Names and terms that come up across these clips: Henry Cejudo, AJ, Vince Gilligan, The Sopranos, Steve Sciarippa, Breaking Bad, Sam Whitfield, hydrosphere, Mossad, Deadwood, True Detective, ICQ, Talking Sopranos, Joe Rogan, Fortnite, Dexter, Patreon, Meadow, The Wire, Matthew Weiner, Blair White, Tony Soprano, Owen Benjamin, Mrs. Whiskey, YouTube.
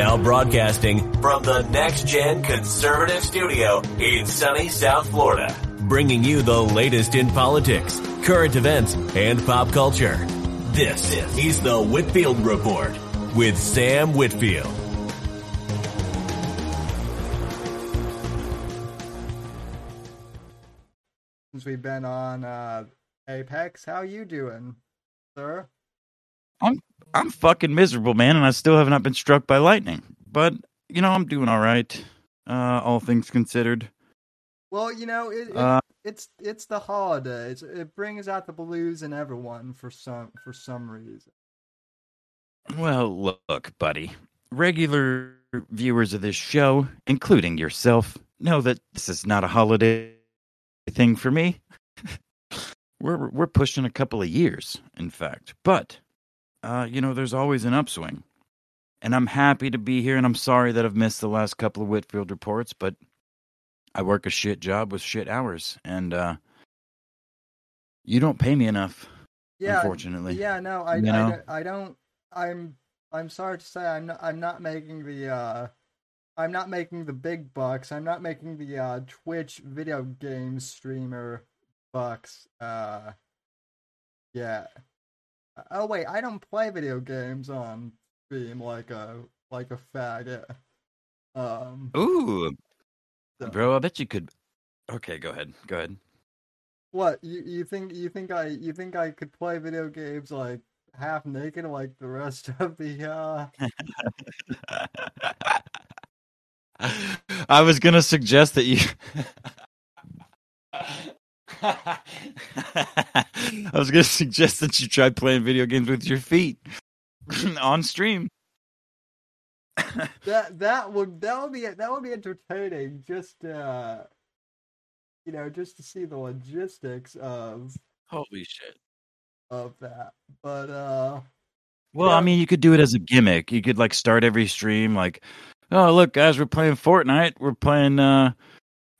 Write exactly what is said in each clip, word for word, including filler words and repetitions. Now broadcasting from the Next Gen Conservative Studio in sunny South Florida, bringing you the latest in politics, current events, and pop culture. This is the Whitfield Report with Sam Whitfield. Since we've been on uh, Apex, how you doing, sir? I'm I'm fucking miserable, man, and I still have not been struck by lightning. But, you know, I'm doing all right, uh, all things considered. Well, you know, it, it, uh, it's it's the holidays. It brings out the blues in everyone for some for some reason. Well, look, buddy. Regular viewers of this show, including yourself, know that this is not a holiday thing for me. we're we're pushing a couple of years, in fact. But Uh, you know, there's always an upswing. And I'm happy to be here, and I'm sorry that I've missed the last couple of Whitfield reports, but I work a shit job with shit hours, and uh, you don't pay me enough, yeah, unfortunately. Yeah, no, I, you know? I, I don't, I'm I'm sorry to say I'm not, I'm not making the, uh, I'm not making the big bucks, I'm not making the uh, Twitch video game streamer bucks, uh, yeah. Oh wait, I don't play video games on Steam like a like a faggot. Um, Ooh, so. Bro, I bet you could. Okay, go ahead, go ahead. What you you think you think I you think I could play video games like half naked like the rest of the? Uh... I was gonna suggest that you. I was going to suggest that you try playing video games with your feet on stream. that that would that would be that would be entertaining. Just uh, you know, just to see the logistics of holy shit of that. But uh, well, yeah. I mean, you could do it as a gimmick. You could like start every stream like, oh look, guys, we're playing Fortnite. We're playing. Uh,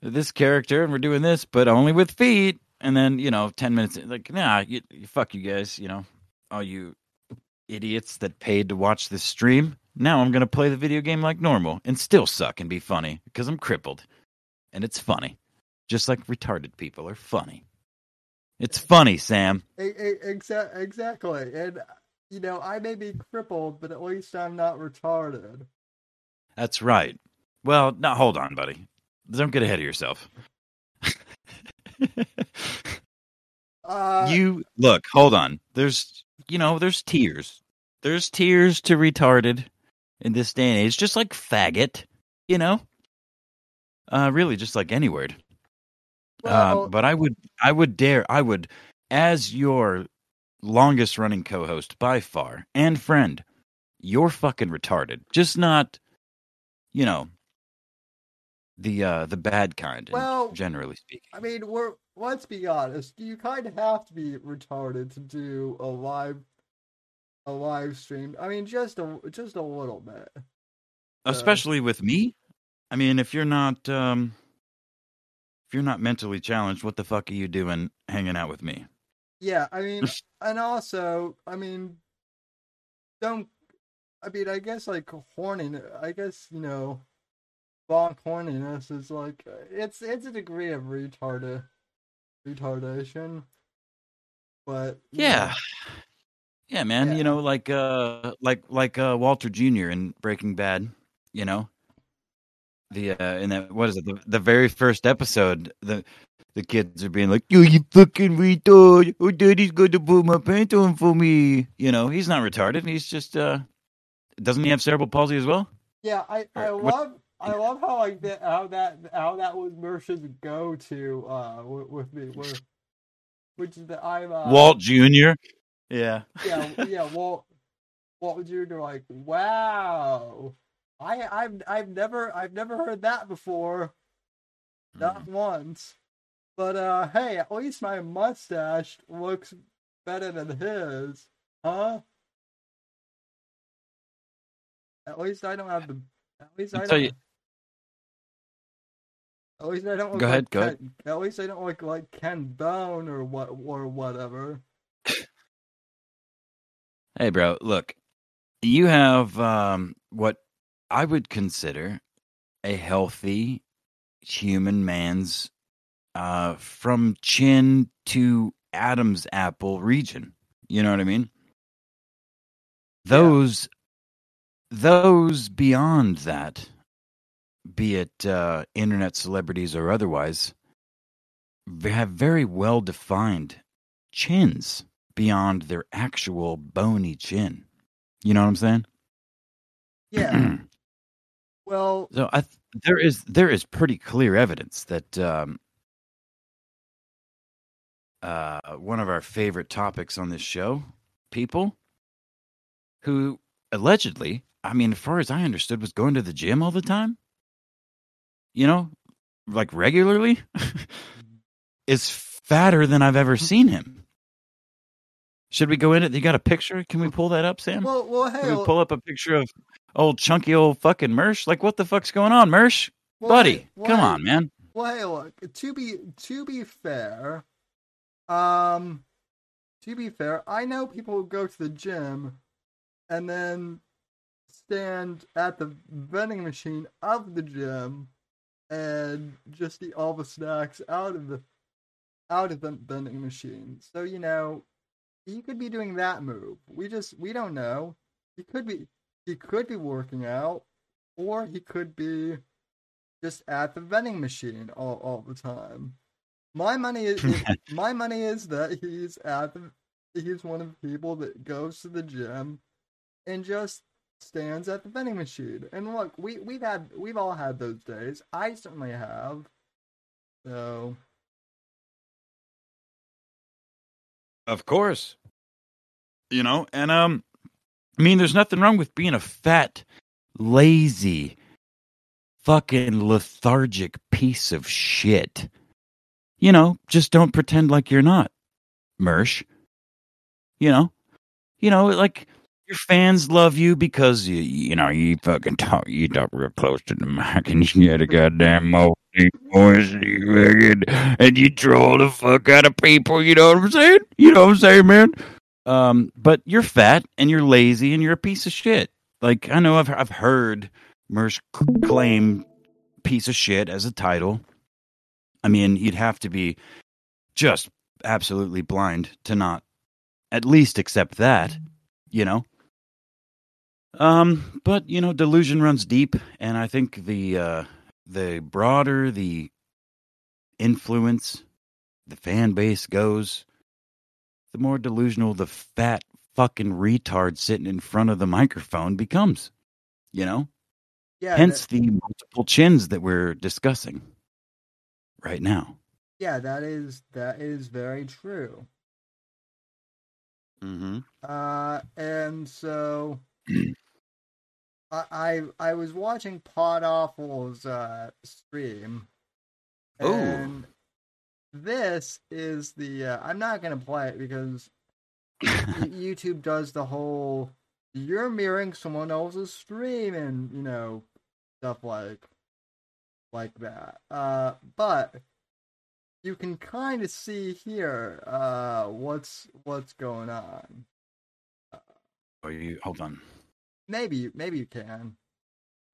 this character, and we're doing this, but only with feet, and then, you know, ten minutes, like, nah, you, you, fuck you guys, you know, all you idiots that paid to watch this stream, now I'm going to play the video game like normal, and still suck and be funny, because I'm crippled, and it's funny, just like retarded people are funny. It's funny, Sam. Exactly, and, you know, I may be crippled, but at least I'm not retarded. That's right. Well, now, hold on, buddy. Don't get ahead of yourself. uh, you look, hold on. There's, you know, there's tiers. There's tiers to retarded in this day and age, just like faggot, you know, uh, really just like any word. Well, uh, but I would, I would dare, I would, as your longest running co-host by far and friend, you're fucking retarded. Just not, you know, The uh, the bad kind, well, generally speaking. I mean, we're let's be honest. You kind of have to be retarded to do a live, a live stream. I mean, just a just a little bit. Especially uh, with me. I mean, if you're not, um, if you're not mentally challenged, what the fuck are you doing hanging out with me? Yeah, I mean, and also, I mean, don't. I mean, I guess like horning. I guess you know. Bonk horniness is like it's it's a degree of retarded retardation, but yeah, know. yeah, man, yeah. You know, like uh, like like uh, Walter Junior in Breaking Bad, you know, the uh, in that what is it the, the very first episode the the kids are being like, yo, you fucking retard! Oh, daddy's going to put my pants on for me. You know, he's not retarded. He's just uh, doesn't he have cerebral palsy as well? Yeah, I I or, love. What? I love how like that how that how that was Mersh's go to uh with, with me, with, which is that I'm uh, Walt Junior Yeah. Yeah, yeah. Walt Walt Junior Like, wow, I I've I've never I've never heard that before, not mm. once. But uh, hey, at least my mustache looks better than his, huh? At least I don't have the. At least I don't. You... At least I don't. Look go ahead. Like go Ken, ahead. At least I don't look like Ken Bone or what or whatever. Hey, bro. Look, you have um, what I would consider a healthy human man's uh, from chin to Adam's apple region. You know what I mean? Those, yeah. those beyond that, be it uh, internet celebrities or otherwise, have very well-defined chins beyond their actual bony chin. You know what I'm saying? Yeah. Well, so I th- there is there is pretty clear evidence that um, uh, one of our favorite topics on this show, people who allegedly, I mean, as far as I understood, was going to the gym all the time, you know, like regularly, is fatter than I've ever seen him. Should we go in it? You got a picture? Can we pull that up, Sam? Well, well, hey, can we pull up a picture of old chunky old fucking Mersh? Like, what the fuck's going on, Mersh? Well, Buddy, well, come on, man. Well, hey, look, to be to be fair, um, to be fair, I know people who go to the gym and then stand at the vending machine of the gym and just eat all the snacks out of the out of the vending machine. So, you know, he could be doing that move. We just we don't know. He could be. He could be working out, or he could be just at the vending machine all, all the time. My money is my money is that he's at the, he's one of the people that goes to the gym and just stands at the vending machine. And look, we we've had we've all had those days. I certainly have. So, of course, you know, and um. I mean, there's nothing wrong with being a fat, lazy, fucking lethargic piece of shit. You know, just don't pretend like you're not, Mersh. You know, you know, like your fans love you because you, you know, you fucking talk, you talk real close to the mic and you had a goddamn mouth voice, and you troll the fuck out of people. You know what I'm saying? You know what I'm saying, man? Um, but you're fat and you're lazy and you're a piece of shit. Like, I know I've I've heard Mersh claim piece of shit as a title. I mean, you'd have to be just absolutely blind to not at least accept that, you know? Um, but, you know, delusion runs deep, and I think the uh, the broader the influence, the fan base goes, the more delusional the fat fucking retard sitting in front of the microphone becomes, you know? Yeah. Hence that, the multiple chins that we're discussing right now. Yeah, that is, that is very true. Mm-hmm. Uh, and so I, I, I was watching Pod Awful's, uh, stream. And oh. This is the, uh, I'm not going to play it because YouTube does the whole, you're mirroring someone else's stream and, you know, stuff like, like that. Uh, but you can kind of see here, uh, what's, what's going on. Are you, hold on. Maybe, maybe you can.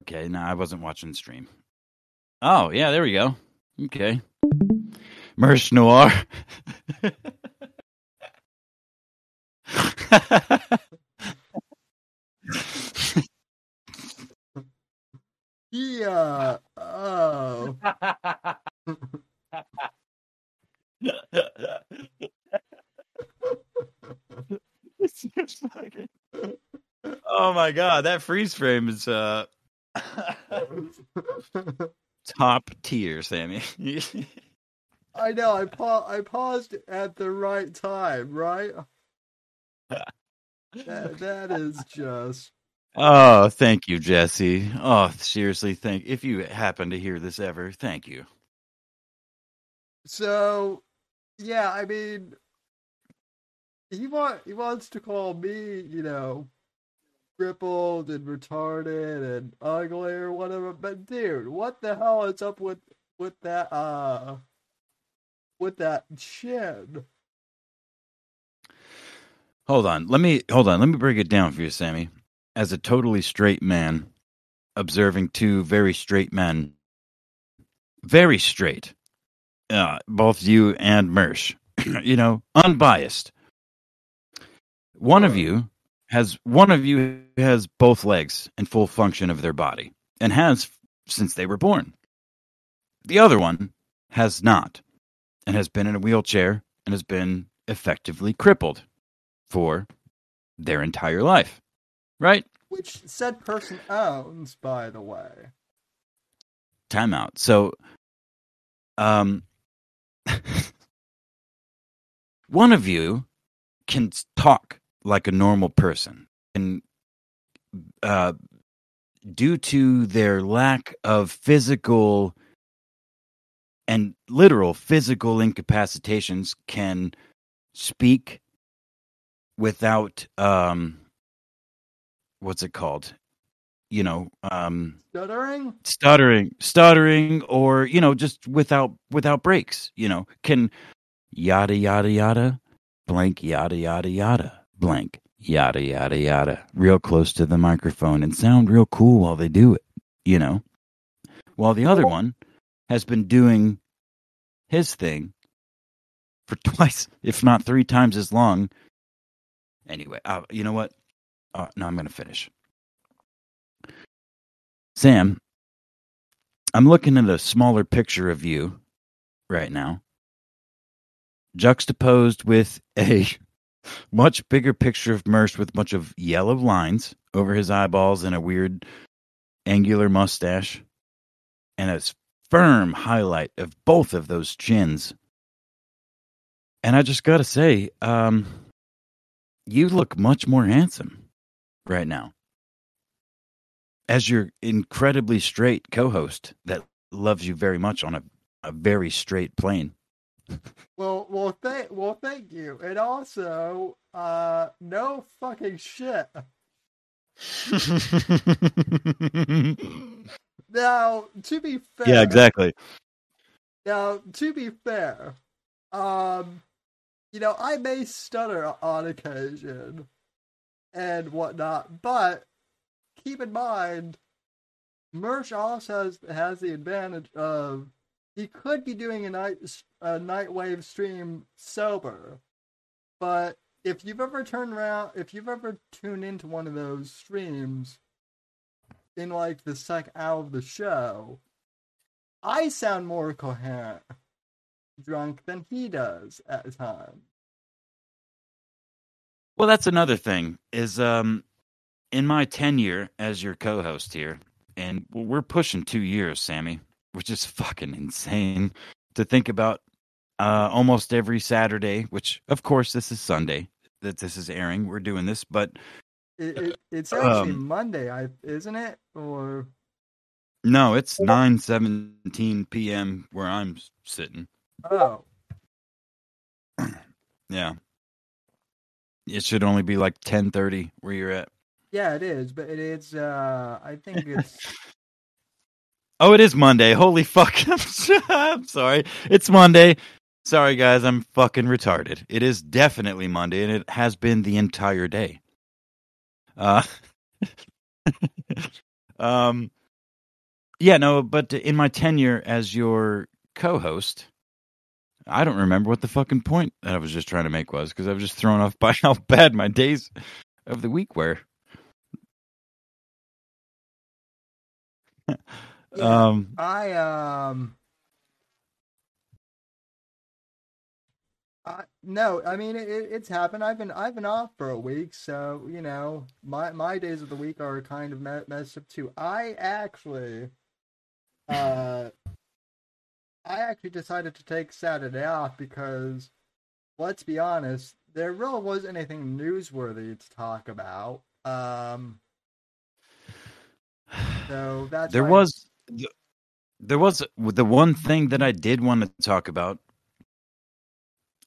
Okay. No, I wasn't watching stream. Oh yeah, there we go. Okay. Mersh Noir. Yeah. Oh. Oh my god, that freeze frame is uh top tier, Sammy. I know, I pa- I paused at the right time, right? that, that is just... Oh, thank you, Jesse. Oh, seriously, thank if you happen to hear this ever, thank you. So, yeah, I mean, he, want, he wants to call me, you know, crippled and retarded and ugly or whatever, but dude, what the hell is up with, with that, uh... with that chin. Hold on. Let me hold on. Let me break it down for you, Sammy. As a totally straight man, observing two very straight men. Very straight. Uh, both you and Mersh. You know, unbiased. One of you has one of you has both legs in full function of their body and has since they were born. The other one has not and has been in a wheelchair and has been effectively crippled for their entire life. Right? Which said person owns, by the way. Timeout. So, um, one of you can talk like a normal person, and uh, due to their lack of physical and literal physical incapacitations, can speak without um, what's it called? You know, um, stuttering, stuttering, stuttering, or you know, just without without breaks. You know, can yada yada yada, blank yada yada yada, blank yada yada yada, real close to the microphone and sound real cool while they do it. You know, while the other one has been doing his thing for twice, if not three times as long. Anyway, uh, you know what? Uh, no, I'm going to finish. Sam, I'm looking at a smaller picture of you right now, juxtaposed with a much bigger picture of Mersh with a bunch of yellow lines over his eyeballs and a weird angular mustache and a firm highlight of both of those chins. And I just got to say, um, you look much more handsome right now. As your incredibly straight co-host that loves you very much on a, a very straight plane. Well, well, thank, well, thank you. And also, uh, no fucking shit. Now, to be fair. Yeah, exactly. Now, to be fair, um, you know, I may stutter on occasion and whatnot, but keep in mind, Mersh also has, has the advantage of he could be doing a night a night wave stream sober, but if you've ever turned around, if you've ever tuned into one of those streams in like the second hour of the show, I sound more coherent drunk than he does at the time. Well, that's another thing is um. in my tenure as your co-host here, and we're pushing two years, Sammy, which is fucking insane to think about. Uh, almost every Saturday, which of course this is Sunday that this is airing. We're doing this, but it, it, it's actually um, Monday, I, isn't it? Or no, it's nine seventeen p.m. where I'm sitting. Oh, yeah. It should only be like ten thirty where you're at. Yeah, it is, but it is, uh, I think it's... oh, it is Monday. Holy fuck. I'm sorry. It's Monday. Sorry, guys. I'm fucking retarded. It is definitely Monday, and it has been the entire day. Uh, um, yeah, no, but in my tenure as your co-host, I don't remember what the fucking point that I was just trying to make was, because I was just thrown off by how bad my days of the week were. Yeah, um, I um, I, no, I mean it, it's happened. I've been I've been off for a week, so you know my my days of the week are kind of messed up too. I actually, uh, I actually decided to take Saturday off because, let's be honest, there really wasn't anything newsworthy to talk about. Um. So that's there was there was the one thing that I did want to talk about,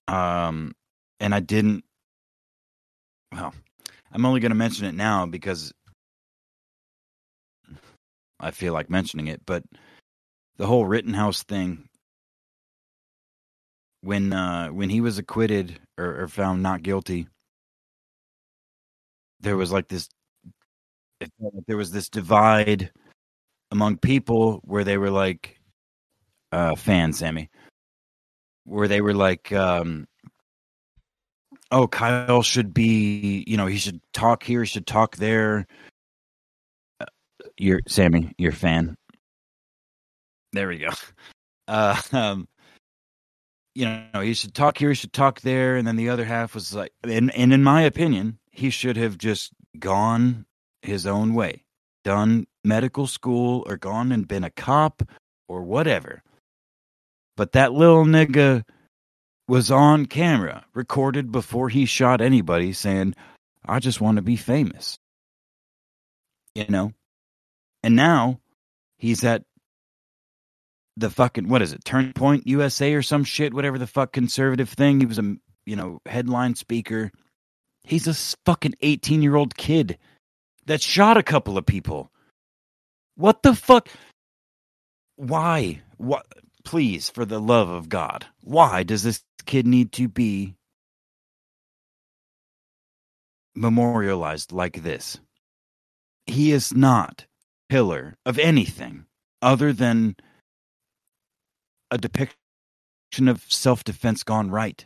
um, and I didn't. Well, I'm only going to mention it now because I feel like mentioning it. But the whole Rittenhouse thing, when uh, when he was acquitted or, or found not guilty, there was like this. There was this divide among people where they were like uh, fans, Sammy, where they were like, um, oh, Kyle should be, you know, he should talk here, he should talk there. Uh, you're Sammy, you're a fan. There we go. Uh, um, you know, he should talk here, he should talk there. And then the other half was like, and, and in my opinion, he should have just gone his own way, done medical school or gone and been a cop or whatever. But that little nigga was on camera, recorded before he shot anybody, saying, I just want to be famous. You know? And now he's at the fucking, what is it, Turning Point U S A or some shit, whatever the fuck conservative thing. He was a, you know, headline speaker. He's a fucking eighteen-year-old kid that shot a couple of people. What the fuck? Why? What? Please, for the love of God, why does this kid need to be memorialized like this? He is not a pillar of anything other than a depiction of self-defense gone right.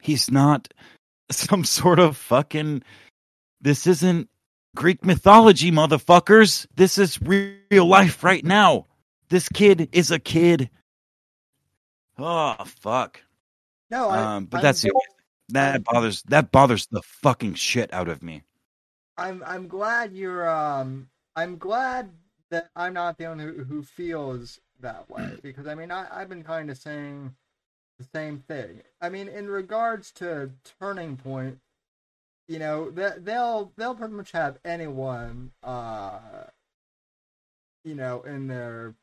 He's not some sort of fucking... This isn't Greek mythology, motherfuckers. This is real life right now. This kid is a kid. Oh fuck! No, I, um, but I'm that's the that bothers that bothers the fucking shit out of me. I'm I'm glad you're um I'm glad that I'm not the only who feels that way, because I mean I I've been kind of saying the same thing. I mean, in regards to Turning Point, you know, that they'll they'll pretty much have anyone uh you know in their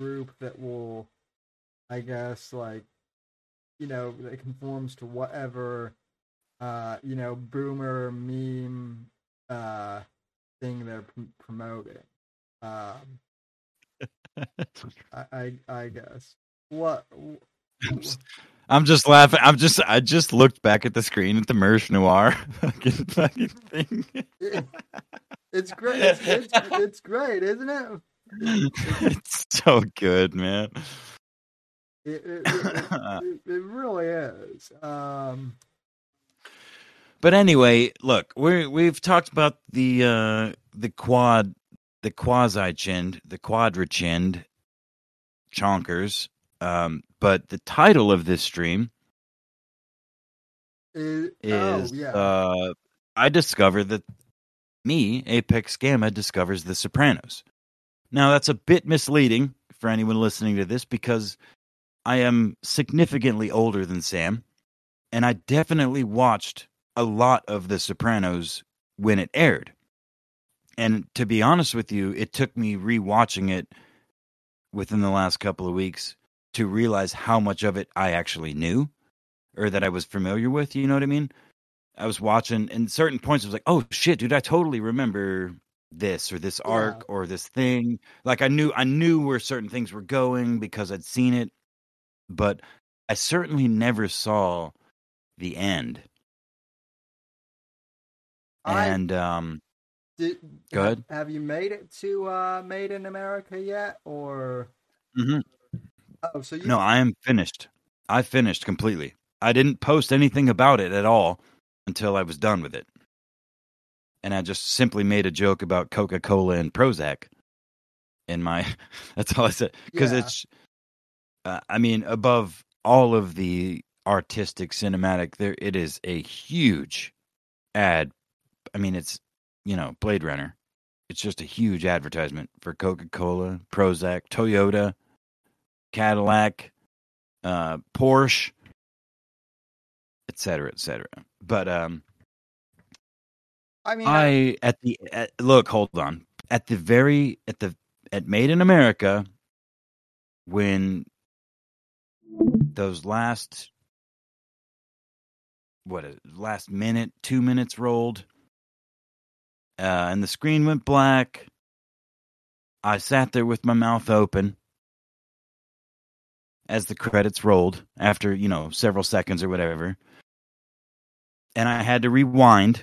group that will, I guess, like, you know, it conforms to whatever, uh, you know, boomer meme uh, thing they're p- promoting. Um, I, I, I guess. What? I'm just, I'm just laughing. I'm just. I just looked back at the screen at the Mersh Noir fucking fucking thing. it, it's great. It's, it's, it's great, isn't it? It's so good, man. It, it, it, it, it really is. Um, but anyway, look, we we've talked about the uh, the quad, the quasi chinned, the quadra chinned chonkers. Um, but the title of this stream it, is oh, yeah. uh, I discover that me Apex Gamma discovers The Sopranos. Now that's a bit misleading for anyone listening to this, because I am significantly older than Sam, and I definitely watched a lot of The Sopranos when it aired. And to be honest with you, it took me rewatching it within the last couple of weeks to realize how much of it I actually knew, or that I was familiar with, you know what I mean? I was watching, and certain points I was like, oh shit, dude, I totally remember this or this arc yeah. or this thing. Like I knew, I knew where certain things were going because I'd seen it. But I certainly never saw the end. I, and um, did, go ahead. Have you made it to uh, Made in America yet, or? Mm-hmm. Oh, so you... no, I am finished. I finished completely. I didn't post anything about it at all until I was done with it, and I just simply made a joke about Coca-Cola and Prozac. In my, that's all I said, because yeah. it's. Uh, I mean, above all of the artistic cinematic, there it is a huge ad. I mean, it's, you know, Blade Runner. It's just a huge advertisement for Coca-Cola, Prozac, Toyota, Cadillac, uh, Porsche, et cetera, et cetera. But um, I mean, I, I... at the at, look, hold on. At the very at the at Made in America, when those last, what, last minute, two minutes rolled, uh, and the screen went black. I sat there with my mouth open as the credits rolled after, you know, several seconds or whatever. And I had to rewind,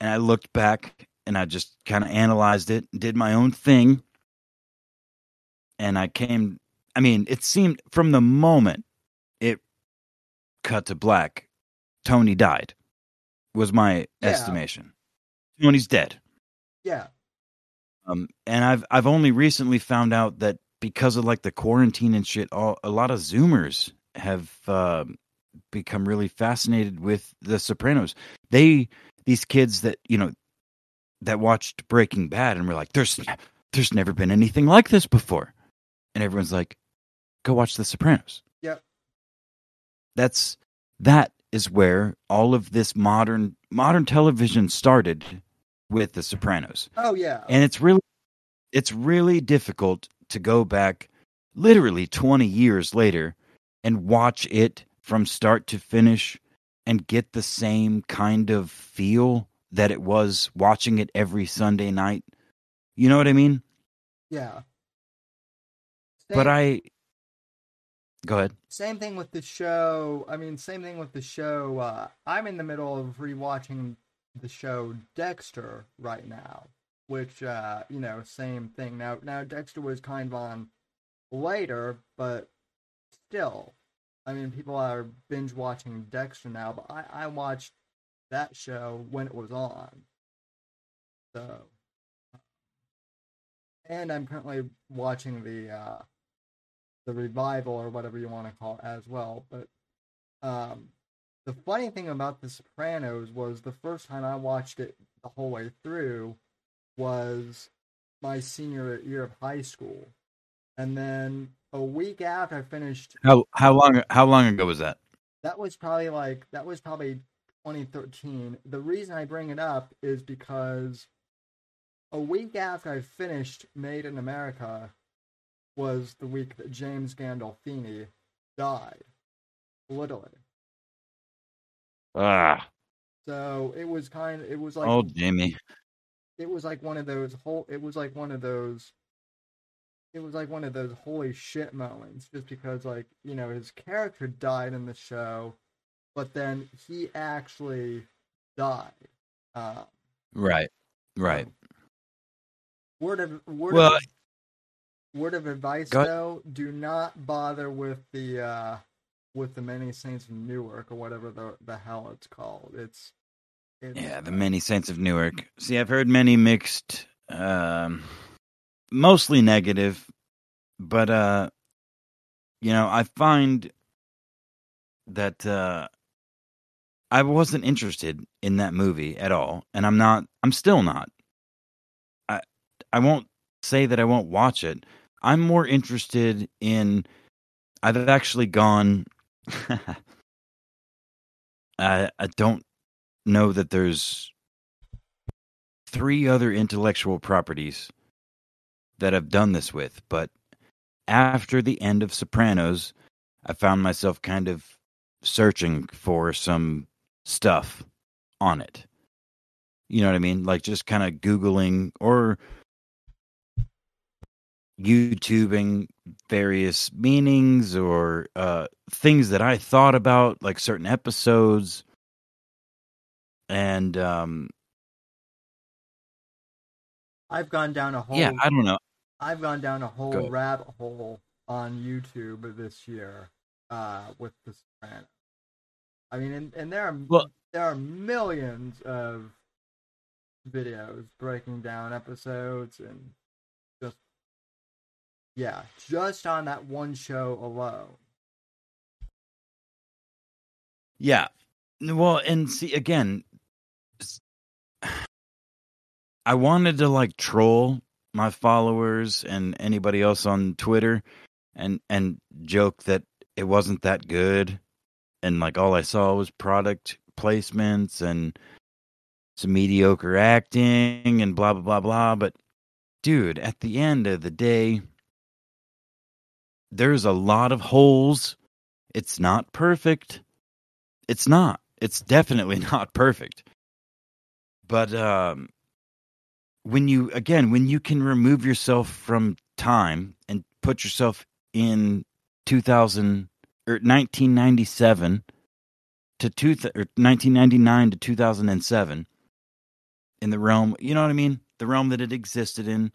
and I looked back, and I just kind of analyzed it, did my own thing, and I came, I mean, it seemed from the moment it cut to black, Tony died, was my yeah. estimation. Tony's dead. Yeah. Um, and I've I've only recently found out that because of like the quarantine and shit, all a lot of Zoomers have uh, become really fascinated with The Sopranos. They these kids that you know that watched Breaking Bad and were like, "There's there's never been anything like this before," and everyone's like, "Go watch The Sopranos." Yep. That's that is where all of this modern modern television started. With The Sopranos. Oh yeah. And it's really it's really difficult to go back literally twenty years later and watch it from start to finish and get the same kind of feel that it was watching it every Sunday night. You know what I mean? Yeah. Same, but I go ahead. Same thing with the show. I mean, same thing with the show. Uh, I'm in the middle of rewatching the show Dexter right now, which uh you know, same thing. Now now Dexter was kind of on later, but still, I mean, people are binge watching Dexter now, but I, I watched that show when it was on. So, and I'm currently watching the uh the revival or whatever you want to call it as well. But um the funny thing about The Sopranos was the first time I watched it the whole way through was my senior year of high school, and then a week after I finished. How how long how long ago was that? That was probably like that was probably twenty thirteen. The reason I bring it up is because a week after I finished Made in America was the week that James Gandolfini died, literally. Ah. So it was kind of, it was like, oh, Jimmy. It was like one of those whole, it was like one of those, it was like one of those holy shit moments, just because, like, you know, his character died in the show, but then he actually died. Uh, right, right. Word of, word well, of, word of advice though, do not bother with the, uh, with The Many Saints of Newark, or whatever the the hell it's called. It's, it's yeah, The Many Saints of Newark. See, I've heard many mixed, um, mostly negative, but uh, you know, I find that uh, I wasn't interested in that movie at all, and I'm not. I'm still not. I I won't say that I won't watch it. I'm more interested in. I've actually gone. I, I don't know that there's three other intellectual properties that I've done this with, but after the end of Sopranos, I found myself kind of searching for some stuff on it. You know what I mean? Like just kind of Googling or YouTubing various meanings or uh, things that I thought about, like certain episodes. And um, I've gone down a whole. Yeah, I don't know. I've gone down a whole rabbit hole on YouTube this year uh, with The Sopranos. I mean, and, and there are well, there are millions of videos breaking down episodes and. Yeah, just on that one show alone. Yeah. Well, and see, again, I wanted to, like, troll my followers and anybody else on Twitter and, and joke that it wasn't that good. And, like, all I saw was product placements and some mediocre acting and blah, blah, blah, blah. But, dude, at the end of the day, there's a lot of holes. It's not perfect. It's not. It's definitely not perfect. But um, when you, again, when you can remove yourself from time and put yourself in two thousand or nineteen ninety-seven to two, or nineteen ninety-nine to two thousand seven in the realm, you know what I mean? The realm that it existed in,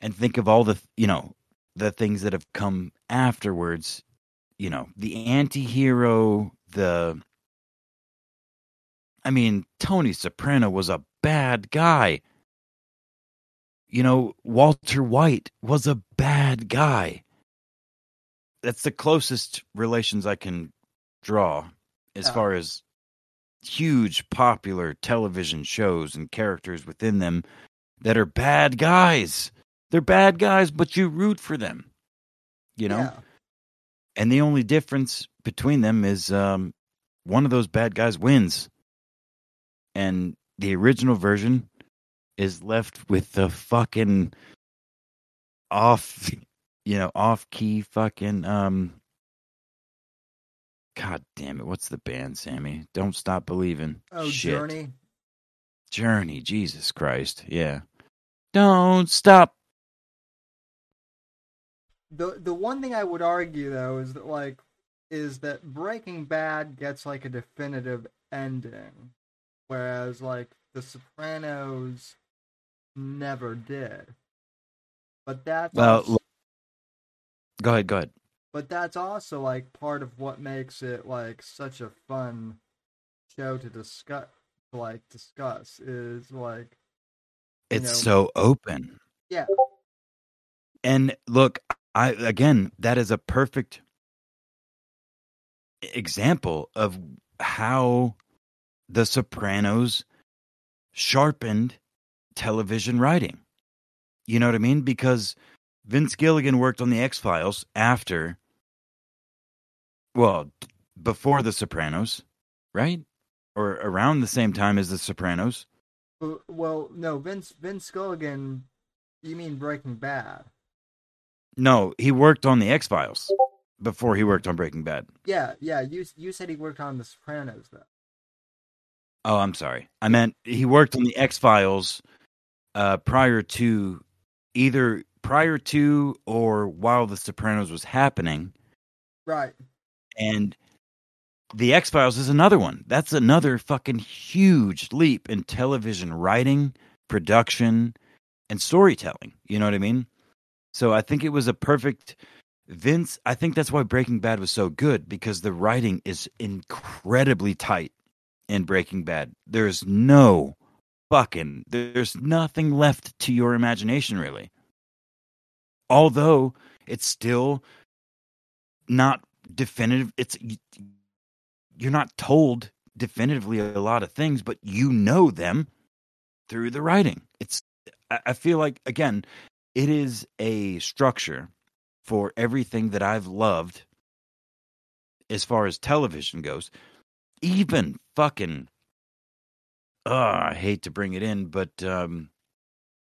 and think of all the, you know, the things that have come afterwards, you know, the anti-hero, the, I mean, Tony Soprano was a bad guy. You know, Walter White was a bad guy. That's the closest relations I can draw as oh. far as huge popular television shows and characters within them that are bad guys. They're bad guys, but you root for them, you know? Yeah. And the only difference between them is um, one of those bad guys wins. And the original version is left with the fucking off, you know, off key fucking, um, God damn it. What's the band, Sammy? Don't Stop Believing. Oh, Shit. Journey. Journey. Jesus Christ. Yeah. Don't stop. The the one thing I would argue though is that like is that Breaking Bad gets like a definitive ending, whereas like The Sopranos never did. But that's well, also, go ahead, go ahead. But that's also like part of what makes it like such a fun show to discuss. To, like discuss is like it's know, so open. Yeah. And look, I again, that is a perfect example of how The Sopranos sharpened television writing. You know what I mean? Because Vince Gilligan worked on The X-Files after, well, before The Sopranos, right? Or around the same time as The Sopranos. Well, no, Vince Vince Gilligan, you mean Breaking Bad. No, he worked on The X-Files before he worked on Breaking Bad. Yeah, yeah. You you said he worked on The Sopranos, though. Oh, I'm sorry. I meant he worked on The X-Files uh, prior to either prior to or while The Sopranos was happening. Right. And The X-Files is another one. That's another fucking huge leap in television writing, production, and storytelling. You know what I mean? So I think it was a perfect Vince. I think that's why Breaking Bad was so good, because the writing is incredibly tight in Breaking Bad. There's no fucking, there's nothing left to your imagination, really. Although it's still not definitive. It's, you're not told definitively a lot of things, but you know them through the writing. It's, I feel like, again, it is a structure for everything that I've loved as far as television goes. Even fucking, oh, I hate to bring it in, but um,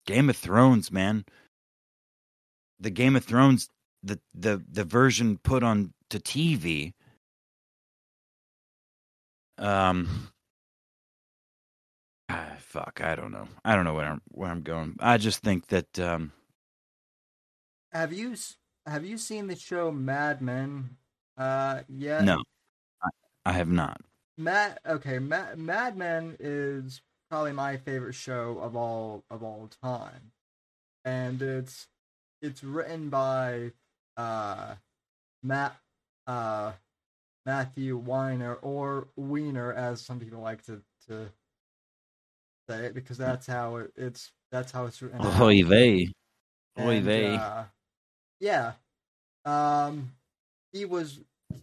Game of Thrones, man. The Game of Thrones, the, the, the version put on to T V. Um, ah, fuck, I don't know. I don't know where I'm, where I'm going. I just think that... Um, Have you have you seen the show Mad Men? Uh, yeah. No, I, I have not. Mad okay, Mad, Mad Men is probably my favorite show of all of all time, and it's it's written by uh Matt uh Matthew Weiner, or Weiner as some people like to, to say it, because that's how it, it's that's how it's written. Oy vey. Oy vey. Yeah, um, he was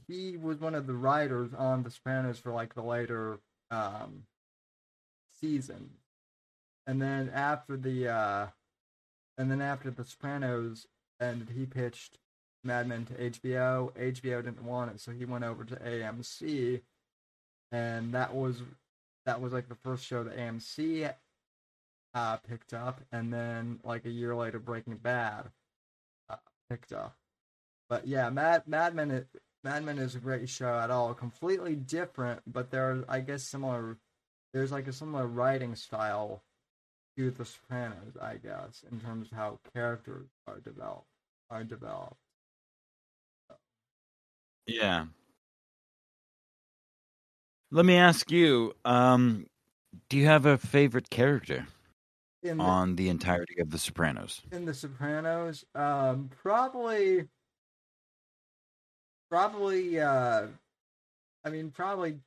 he was one of the writers on The Sopranos for like the later um, season, and then after the uh, and then after The Sopranos ended, he pitched Mad Men to H B O. H B O didn't want it, so he went over to A M C, and that was that was like the first show that A M C uh, picked up, and then like a year later, Breaking Bad picked up. But yeah, Mad Mad Men Mad Men is a great show at all. Completely different, but there are, I guess, similar. There's like a similar writing style to The Sopranos, I guess, in terms of how characters are developed. Are developed. Yeah. Let me ask you: um, do you have a favorite character? in the, on the entirety of The Sopranos. In The Sopranos, um, probably, probably, uh, I mean, probably,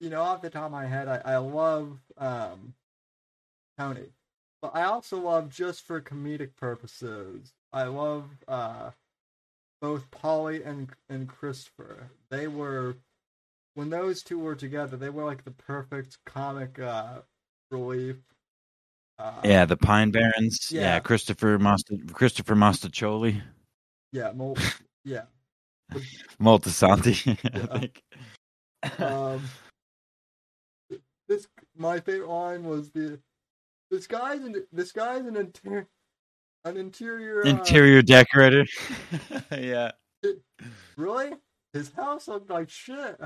you know, off the top of my head, I, I love um, Tony, but I also love, just for comedic purposes, I love uh, both Polly and and Christopher. They were, when those two were together, they were like the perfect comic uh, relief. Uh, yeah, the Pine Barrens. Yeah, yeah Christopher Most- Christopher Mostaccioli. Yeah, Mol- yeah, Moltisanti. Yeah. I think. Um, this my favorite line was the this guy's an, this guy's an interior an interior interior uh, decorator. Yeah, it, really, his house looked like shit.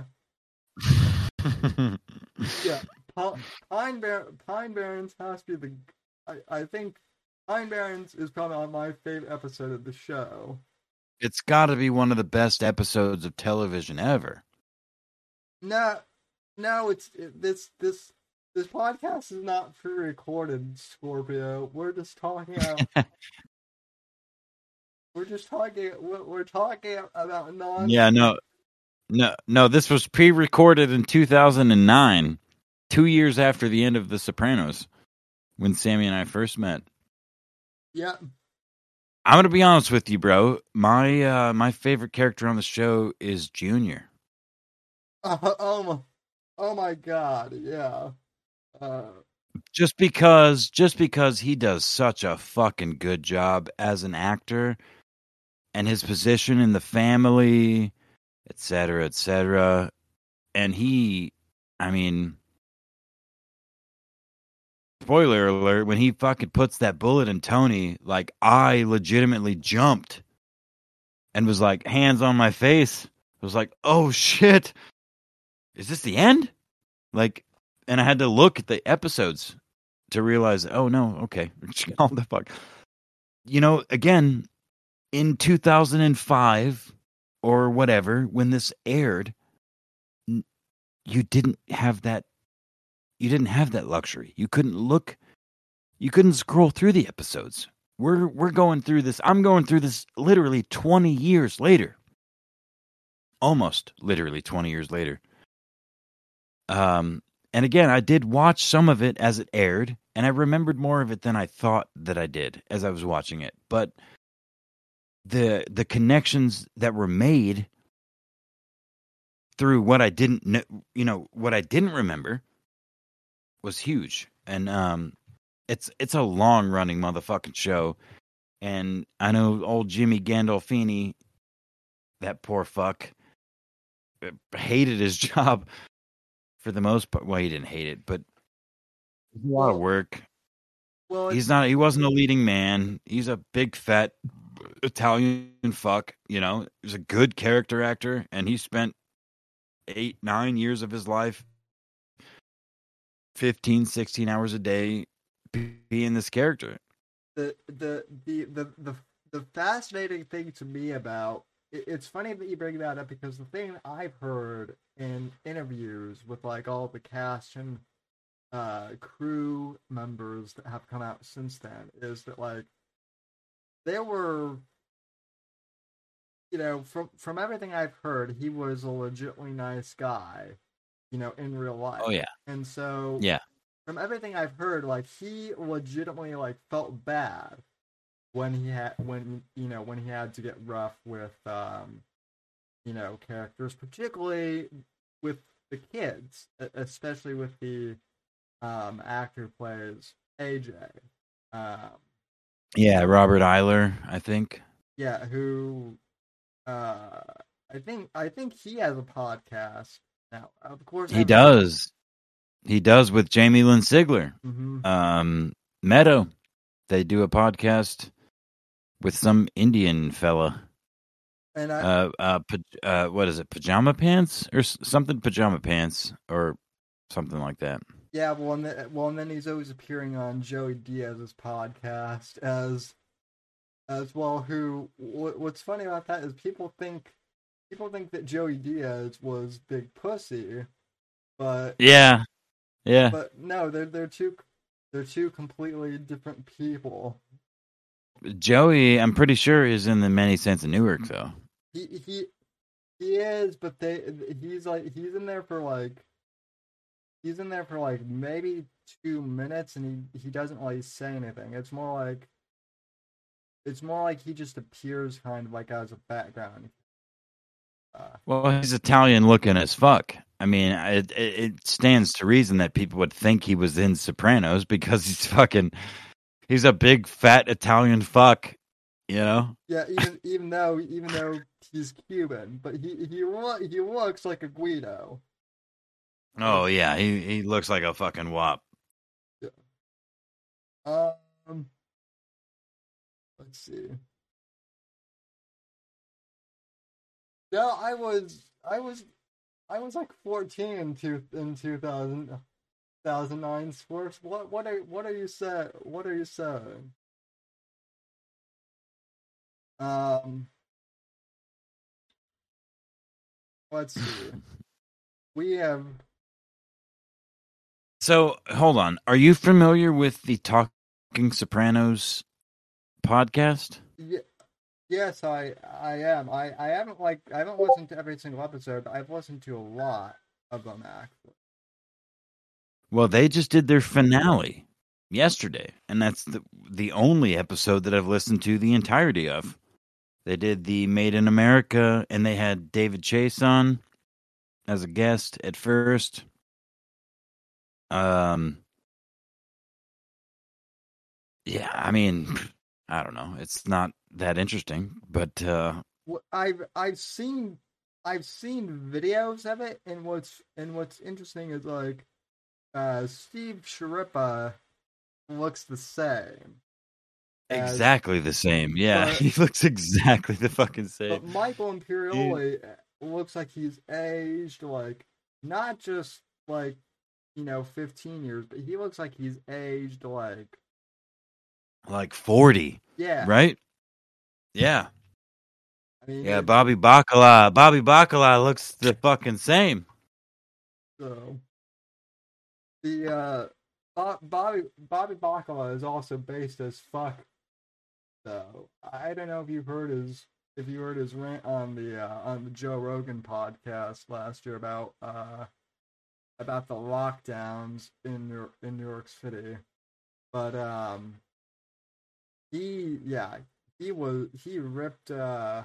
Yeah. Pine Bar- Pine Barrens has to be the. I, I think Pine Barrens is probably on my favorite episode of the show. It's got to be one of the best episodes of television ever. No, no, it's it, this this this podcast is not pre-recorded, Scorpio. We're just talking about. we're just talking. We're, we're talking about non. Yeah, no, no, no. This was pre-recorded in two thousand nine. Two years after the end of The Sopranos, when Sammy and I first met. Yeah. I'm going to be honest with you, bro. My uh, my favorite character on the show is Junior. Uh, oh, my, oh, my God. Yeah. Uh, just because just because he does such a fucking good job as an actor, and his position in the family, et cetera, et cetera. And he, I mean... spoiler alert, when he fucking puts that bullet in Tony, like, I legitimately jumped and was like, hands on my face. I was like, oh shit, is this the end? Like, and I had to look at the episodes to realize, oh no, okay. All the fuck. You know, again, in two thousand five or whatever, when this aired, you didn't have that You didn't have that luxury. You couldn't look. You couldn't scroll through the episodes. We're we're going through this. I'm going through this literally twenty years later. Almost literally twenty years later. Um, and again, I did watch some of it as it aired, and I remembered more of it than I thought that I did as I was watching it. But the the connections that were made through what I didn't know, you know, what I didn't remember, was huge. And um it's it's a long running motherfucking show. And I know old Jimmy Gandolfini, that poor fuck, hated his job for the most part. Well, he didn't hate it, but it was a lot of work. Well, he's not he wasn't a leading man. He's a big fat Italian fuck, you know. He was a good character actor, and he spent eight, nine years of his life, fifteen, sixteen hours a day, being this character. The the the the the, the fascinating thing to me about it, it's funny that you bring that up, because the thing I've heard in interviews with like all the cast and uh, crew members that have come out since then is that, like, there were, you know, from from everything I've heard, he was a legitimately nice guy, you know, in real life. Oh yeah. And so, yeah, from everything I've heard, like, he legitimately, like, felt bad when he had, when, you know, when he had to get rough with, um, you know, characters, particularly with the kids, especially with the, um, actor who plays A J. Um, yeah. Robert Eiler, I think. Yeah. Who, uh, I think, I think he has a podcast. Now, of course, he does. He does with Jamie Lynn Sigler. Mm-hmm. Um, Meadow. They do a podcast with some Indian fella. And I, uh, uh, pa- uh, what is it? Pajama pants or something? Pajama pants or something like that. Yeah. Well, and the, well, and then he's always appearing on Joey Diaz's podcast as as well. Who? What, what's funny about that is people think. People think that Joey Diaz was big pussy, but yeah, yeah. But no, they're they're two They're two completely different people. Joey, I'm pretty sure, is in The Many Saints of Newark, though. He he he is, but they he's like he's in there for like he's in there for like maybe two minutes, and he, he doesn't really say anything. It's more like it's more like he just appears, kind of like as a background. Uh, well, he's Italian looking as fuck. I mean, it, it stands to reason that people would think he was in Sopranos because he's fucking. He's a big fat Italian fuck, you know. Yeah, even even though even though he's Cuban, but he he he looks like a Guido. Oh yeah, he he looks like a fucking wop. Yeah. Um. Let's see. No, I was I was I was like fourteen in two in two thousand. two thousand nine sports. What what are what are you saying? What are you saying? Um, let's see. We have. So hold on. Are you familiar with the Talking Sopranos podcast? Yeah, yes, I I am. I, I haven't like I haven't listened to every single episode, but I've listened to a lot of them actually. Well, they just did their finale yesterday, and that's the the only episode that I've listened to the entirety of. They did the Made in America, and they had David Chase on as a guest at first. Um, yeah, I mean, I don't know. It's not that interesting, but uh, I've I've seen I've seen videos of it, and what's and what's interesting is like. Uh, Steve Sciarippa looks the same. As, exactly the same. Yeah, but, he looks exactly the fucking same. But Michael Imperioli yeah. looks like he's aged, like, not just, like, you know, fifteen years, but he looks like he's aged, like... Like forty. Yeah. Right? Yeah. I mean, yeah, Bobby Bacala. Bobby Bacala looks the fucking same. So... The uh, Bobby Bobby Bacala is also based as fuck. So I don't know if you've heard his if you heard his rant on the uh, on the Joe Rogan podcast last year about uh about the lockdowns in New, in New York City, but um he yeah he was he ripped uh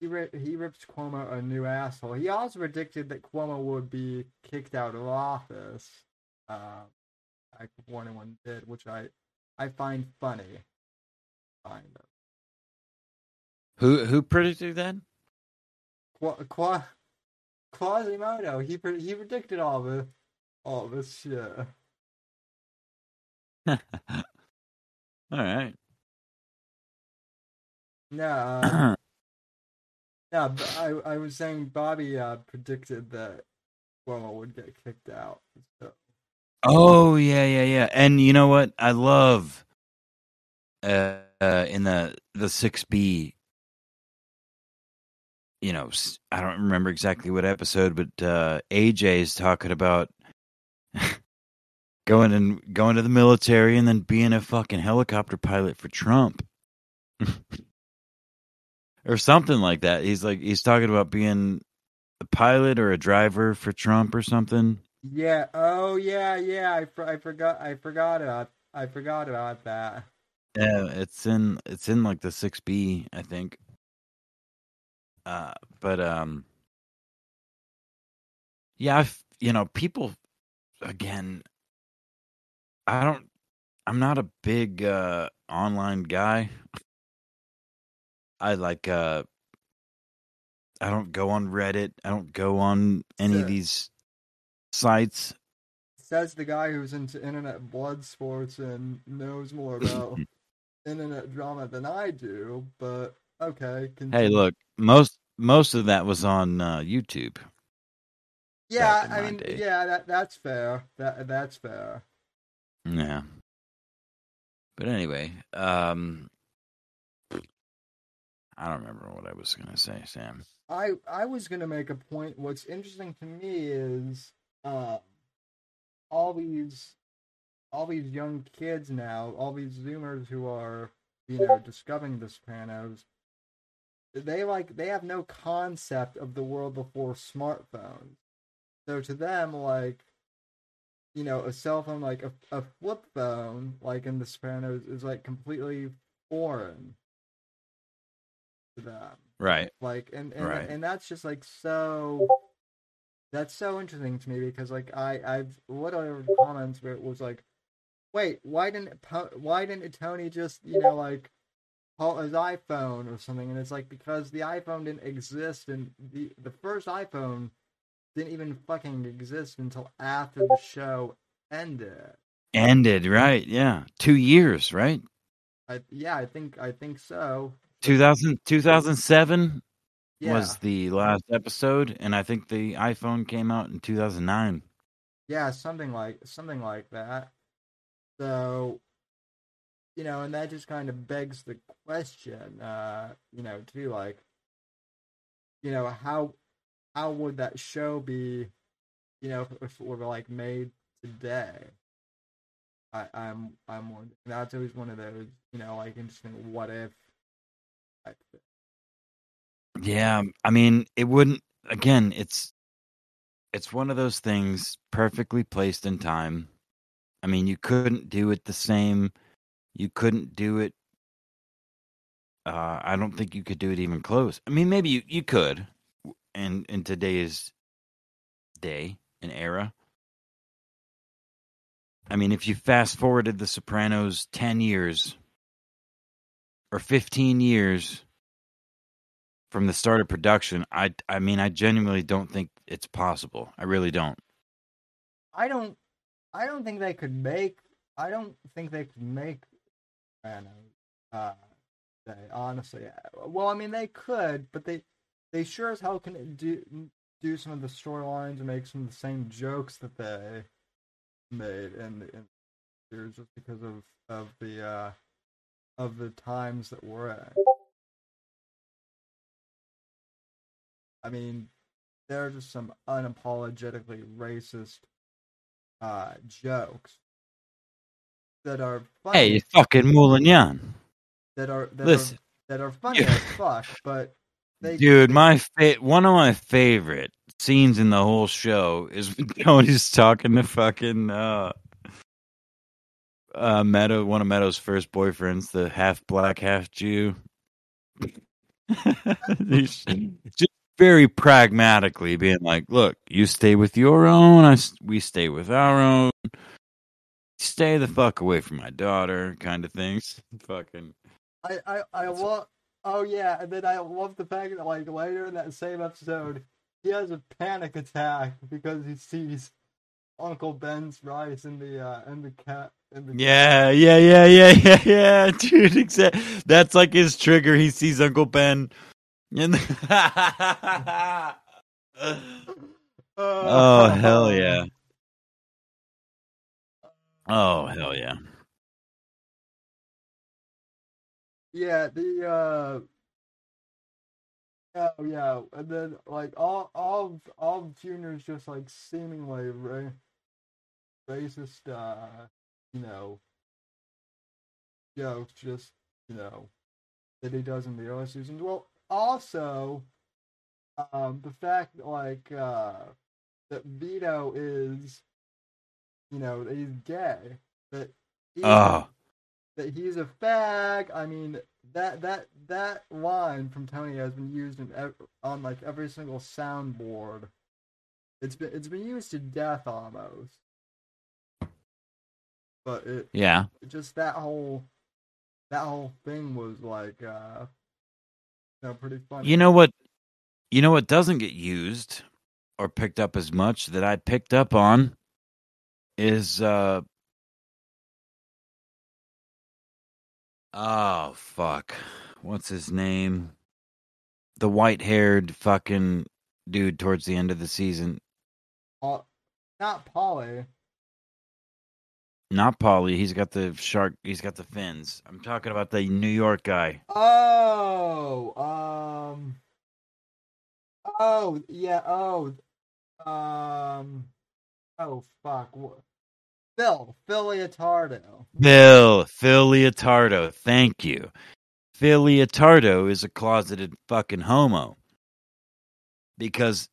He ripped, he ripped Cuomo a new asshole. He also predicted that Cuomo would be kicked out of office. Um, like one oh one did, which I, I find funny. Kind of. Who who predicted that? Qua, Qua, Quasimodo. He he predicted all this, all this shit. all right. No. Uh, Yeah, but I, I was saying Bobby uh, predicted that Cuomo would get kicked out. So. Oh, yeah, yeah, yeah. And you know what? I love uh, uh, in the, the six B, you know, I don't remember exactly what episode, but uh, A J is talking about going and going to the military and then being a fucking helicopter pilot for Trump. Or something like that. He's like he's talking about being a pilot or a driver for Trump or something. Yeah. Oh yeah, yeah. I, I forgot. I forgot about. I forgot about that. Yeah, it's in it's in like the six B, I think. Uh, but um, yeah. I've, you know, people again. I don't. I'm not a big uh, online guy. I like, uh, I don't go on Reddit. I don't go on any yeah. of these sites. Says the guy who's into internet blood sports and knows more about internet drama than I do, but okay. Continue. Hey, look, most, most of that was on uh, YouTube. Yeah. I mean, day. yeah, that, that's fair. That That's fair. Yeah. But anyway, um, I don't remember what I was going to say, Sam. I, I was going to make a point. What's interesting to me is uh, all these all these young kids now, all these Zoomers who are, you know, discovering The Sopranos, they like they have no concept of the world before smartphones. So to them, like, you know, a cell phone, like a, a flip phone, like in The Sopranos, is like completely foreign to them. Right. Like, and and, right. and that's just like so. That's so interesting to me because, like, I I've literally heard comments where it was like, wait, why didn't why didn't Tony just, you know, like, call his iPhone or something? And it's like, because the iPhone didn't exist, and the the first iPhone didn't even fucking exist until after the show ended. Ended, right? Yeah, two years, right? I, yeah, I think I think so. two thousand, two thousand seven yeah. was the last episode, and I think the iPhone came out in two thousand nine. Yeah, something like something like that. So, you know, and that just kind of begs the question, uh, you know, too, like, you know, how how would that show be, you know, if, if it were like made today? I, I'm I'm wondering. That's always one of those, you know, like interesting what if. Type thing. Yeah, I mean, it wouldn't. Again, it's it's one of those things perfectly placed in time. I mean, you couldn't do it the same. You couldn't do it. Uh, I don't think you could do it even close. I mean, maybe you, you could in, in today's day and era. I mean, if you fast forwarded The Sopranos ten years or fifteen years from the start of production, I, I mean, I genuinely don't think it's possible. I really don't. I don't. I don't think they could make. I don't think they could make. I don't know. Uh, they, honestly, well, I mean, they could, but they, they sure as hell can do do some of the storylines and make some of the same jokes that they made in the in the series just because of of the uh, of the times that we're at. I mean, there are just some unapologetically racist Uh, jokes that are funny. Hey, you fucking Moulinian. That are that listen. Are, that are funny as fuck, but they dude, my fa- one of my favorite scenes in the whole show is when Tony's talking to fucking uh, uh, Meadow, one of Meadow's first boyfriends, the half black, half Jew. Just very pragmatically being like, look, you stay with your own, I, we stay with our own, stay the fuck away from my daughter, kind of things. Fucking. I, I, I love, oh yeah, and then I love the fact that, like, later in that same episode, he has a panic attack because he sees Uncle Ben's rice in the, uh, in the cat. In the yeah, cat. yeah, yeah, yeah, yeah, yeah, dude, exactly. That's like his trigger, he sees Uncle Ben. oh, oh hell yeah! Oh hell yeah! Yeah, the uh, oh yeah, and then like all all all Junior's just like seemingly ra- racist, uh, you know, jokes, just you know that he does in the early seasons. Well. Also, um, the fact like uh, that Vito is, you know, he's gay. That he's, oh. that he's a fag. I mean, that that that line from Tony has been used in ev- on like every single soundboard. It's been it's been used to death almost. But it yeah, just that whole that whole thing was like. Uh, No, pretty funny. You know what? You know what doesn't get used or picked up as much that I picked up on is uh oh fuck, what's his name? The white-haired fucking dude towards the end of the season. Uh, not Polly. Not Polly. He's got the shark. He's got the fins. I'm talking about the New York guy. Oh, um, oh yeah, oh, um, oh fuck, what? Phil, Phil Leotardo. Phil, Phil Leotardo. Thank you. Phil Leotardo is a closeted fucking homo. Because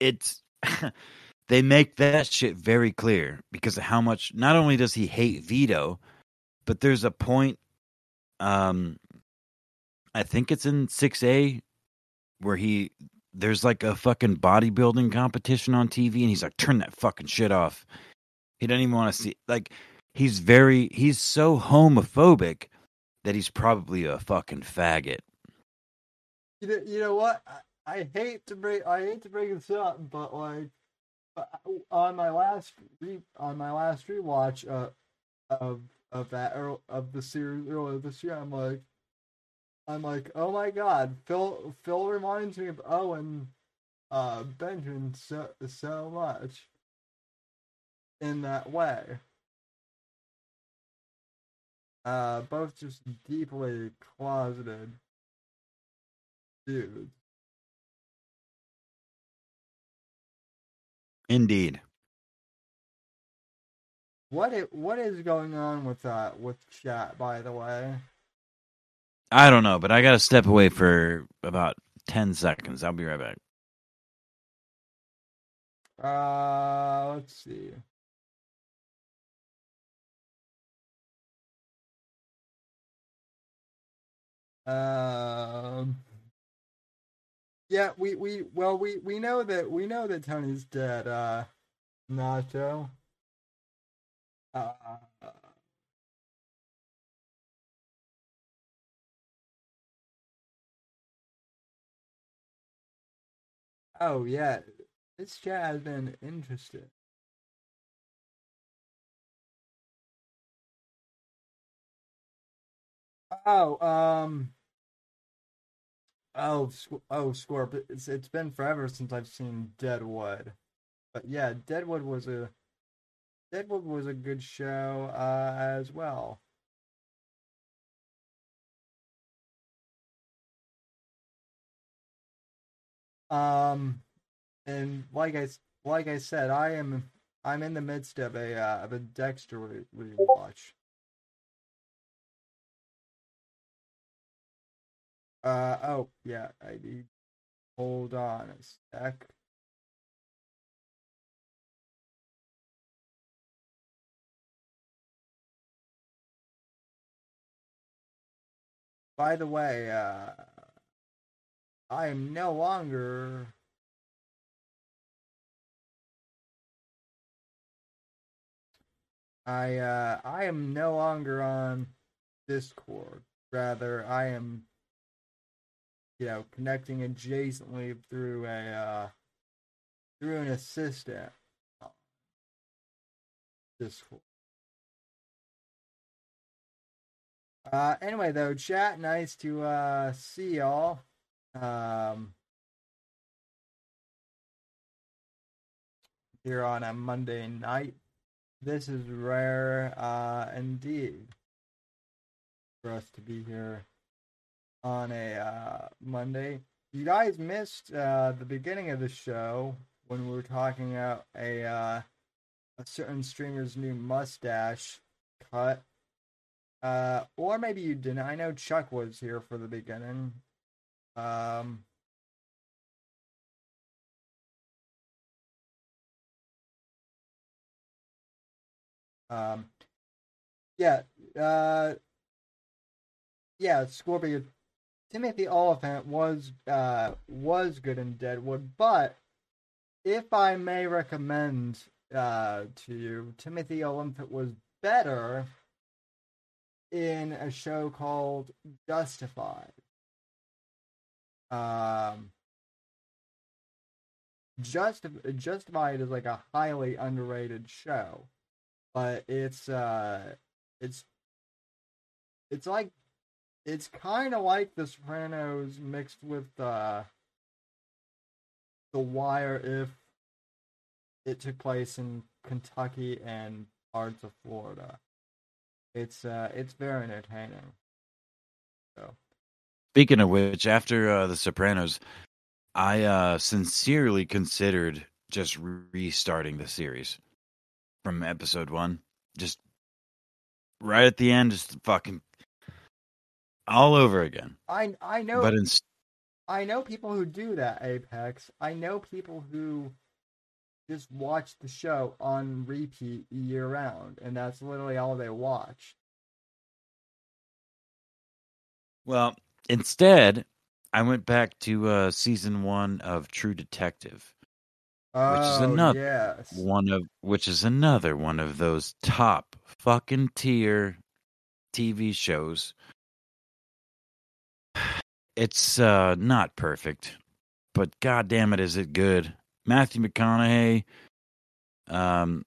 it's... they make that shit very clear because of how much... Not only does he hate Vito, but there's a point... Um, I think it's in six A where he... There's like a fucking bodybuilding competition on T V and he's like, turn that fucking shit off. He doesn't even want to see... Like, he's very... He's so homophobic... that he's probably a fucking faggot. You know, you know what? I, I hate to bring I hate to bring this up, but like on my last re, on my last rewatch uh, of of that or of the series earlier this year, I'm like, I'm like, oh my god, Phil Phil reminds me of Owen uh, Benjamin so so much in that way. Uh, both just deeply closeted dudes. Indeed. What is, what is going on with uh, with chat, by the way? I don't know, but I gotta step away for about ten seconds. I'll be right back. Uh, let's see. Um. Yeah, we, we well we, we know that we know that Tony's dead. Uh, Nacho. Uh, oh yeah, this chat has been interesting. Oh, um, oh, oh, Scorp. It's it's been forever since I've seen Deadwood, but yeah, Deadwood was a Deadwood was a good show uh, as well. Um, and like I like I said, I am I'm in the midst of a uh, of a Dexter re- rewatch. Uh, oh, yeah, I need... Hold on a sec. By the way, uh... I am no longer... I, uh... I am no longer on Discord. Rather, I am... you know, connecting adjacently through a uh, through an assistant. Discord. Uh, anyway, though, chat. Nice to uh, see y'all. Um, here on a Monday night. This is rare, uh, indeed, for us to be here on a uh, Monday. You guys missed uh, the beginning of the show when we were talking about a uh, a certain streamer's new mustache cut. Uh, or maybe you didn't. I know Chuck was here for the beginning. Um, um, yeah. Uh, yeah, Scorpio... Timothy Oliphant was uh, was good in Deadwood, but if I may recommend uh, to you, Timothy Oliphant was better in a show called Justified. Um, Just, Justified is like a highly underrated show, but it's uh, it's it's like. It's kind of like The Sopranos mixed with uh, The Wire if it took place in Kentucky and parts of Florida. It's uh, it's very entertaining. So, speaking of which, after uh, The Sopranos, I uh, sincerely considered just restarting the series from episode one. just right at the end, just fucking all over again. I I know, but in... I know people who do that, Apex. I know people who just watch the show on repeat year round, and that's literally all they watch. Well, instead, I went back to uh, season one of True Detective, oh, which is another yes. one of which is another one of those top fucking tier T V shows. It's uh, not perfect, but goddamn it, is it good? Matthew McConaughey, um,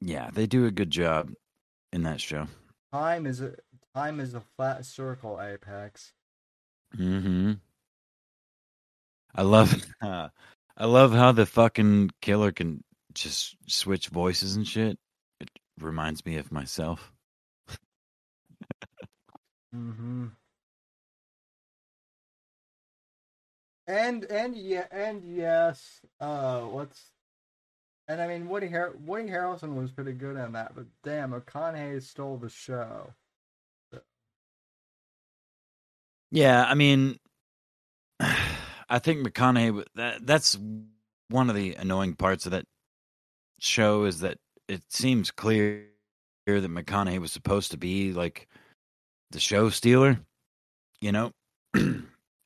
yeah, they do a good job in that show. Time is a time is a flat circle, Apex. Mm-hmm. I love, uh, I love how the fucking killer can just switch voices and shit. It reminds me of myself. Mm-hmm. And and yeah and yes, uh, what's and I mean Woody Har- Woody Harrelson was pretty good in that, but damn, McConaughey stole the show. So. Yeah, I mean, I think McConaughey that that's one of the annoying parts of that show is that it seems clear that McConaughey was supposed to be like the show stealer, you know, and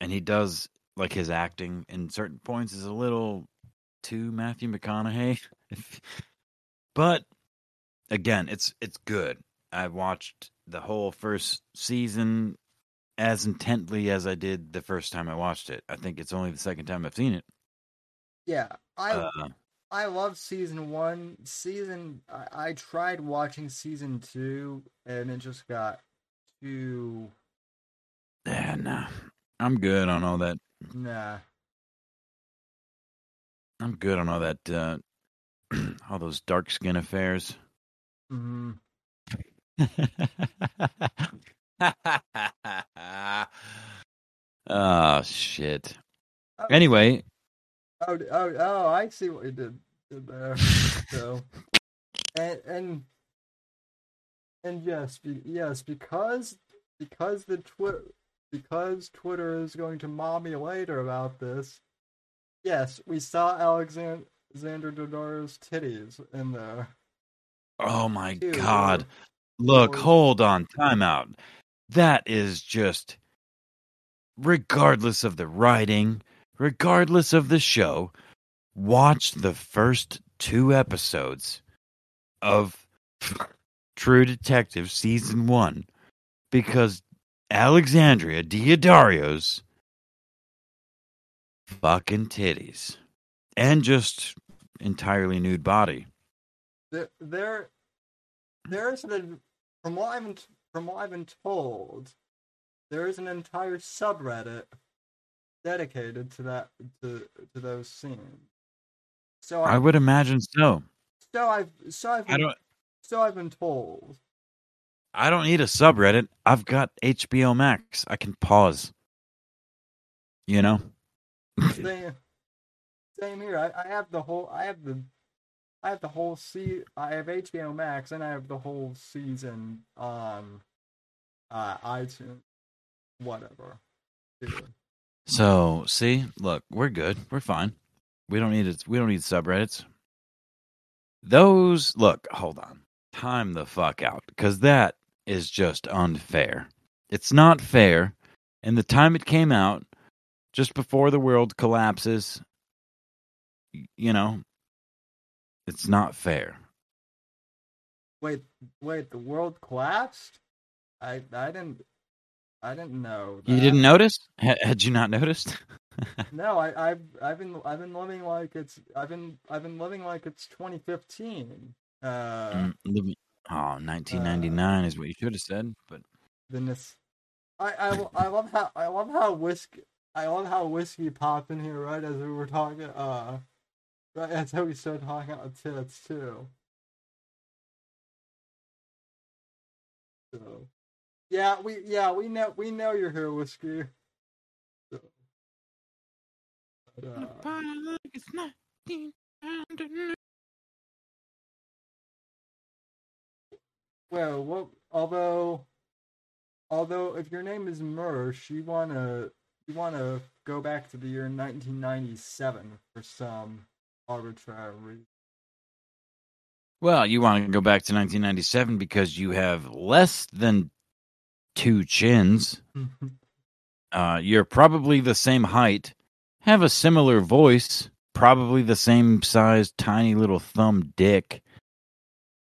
he does. Like, his acting in certain points is a little too Matthew McConaughey. But, again, it's it's good. I watched the whole first season as intently as I did the first time I watched it. I think it's only the second time I've seen it. Yeah, I uh, I love season one. Season I, I tried watching season two, and it just got too... Yeah, no. I'm good on all that. Nah. I'm good on all that, uh, all those dark skin affairs. Mm-hmm. Oh, shit. Oh, anyway. Oh, oh, oh, I see what you did, did there. So, and, and, and yes, be, yes, because, because the Twitter, Because Twitter is going to mob me later about this. Yes, we saw Alexander Daddaro's titties in there. Oh my Dude. God. Look, Boy. hold on. Time out. That is just, regardless of the writing, regardless of the show, watch the first two episodes of True Detective Season one. Because Alexandria Daddario's fucking titties and just entirely nude body. There, there, there is an from what I've from what I've been told, there is an entire subreddit dedicated to that to to those scenes. So I, I would imagine so. So I've so I've been, I don't, so I've been told. I don't need a subreddit. I've got H B O Max. I can pause. You know? Same, same here. I, I have the whole I have the I have the whole se- I have H B O Max and I have the whole season on uh, iTunes. Whatever. Dude. So see, look, we're good. We're fine. We don't need it we don't need subreddits. Those look, hold on. Time the fuck out, because that is just unfair. It's not fair. And the time it came out, just before the world collapses, you know, it's not fair. Wait, wait, the world collapsed? I, I didn't, I didn't know. That. You didn't notice? H- had you not noticed? No, I, I've, I've been, I've been living like it's, I've been, I've been living like it's twenty fifteen. Uh, oh, nineteen ninety-nine uh, is what you should have said, but goodness, I, I, I love how I love how whiskey I love how whiskey popped in here right as we were talking. Uh, right as we started talking about tits too. So, yeah, we yeah we know we know you're here, whiskey. So, but, uh, Well, well, although, although if your name is Mersh, you wanna you wanna go back to the year nineteen ninety-seven for some arbitrary reason. Well, you want to go back to nineteen ninety-seven because you have less than two chins. uh, you're probably the same height, have a similar voice, probably the same size, tiny little thumb dick.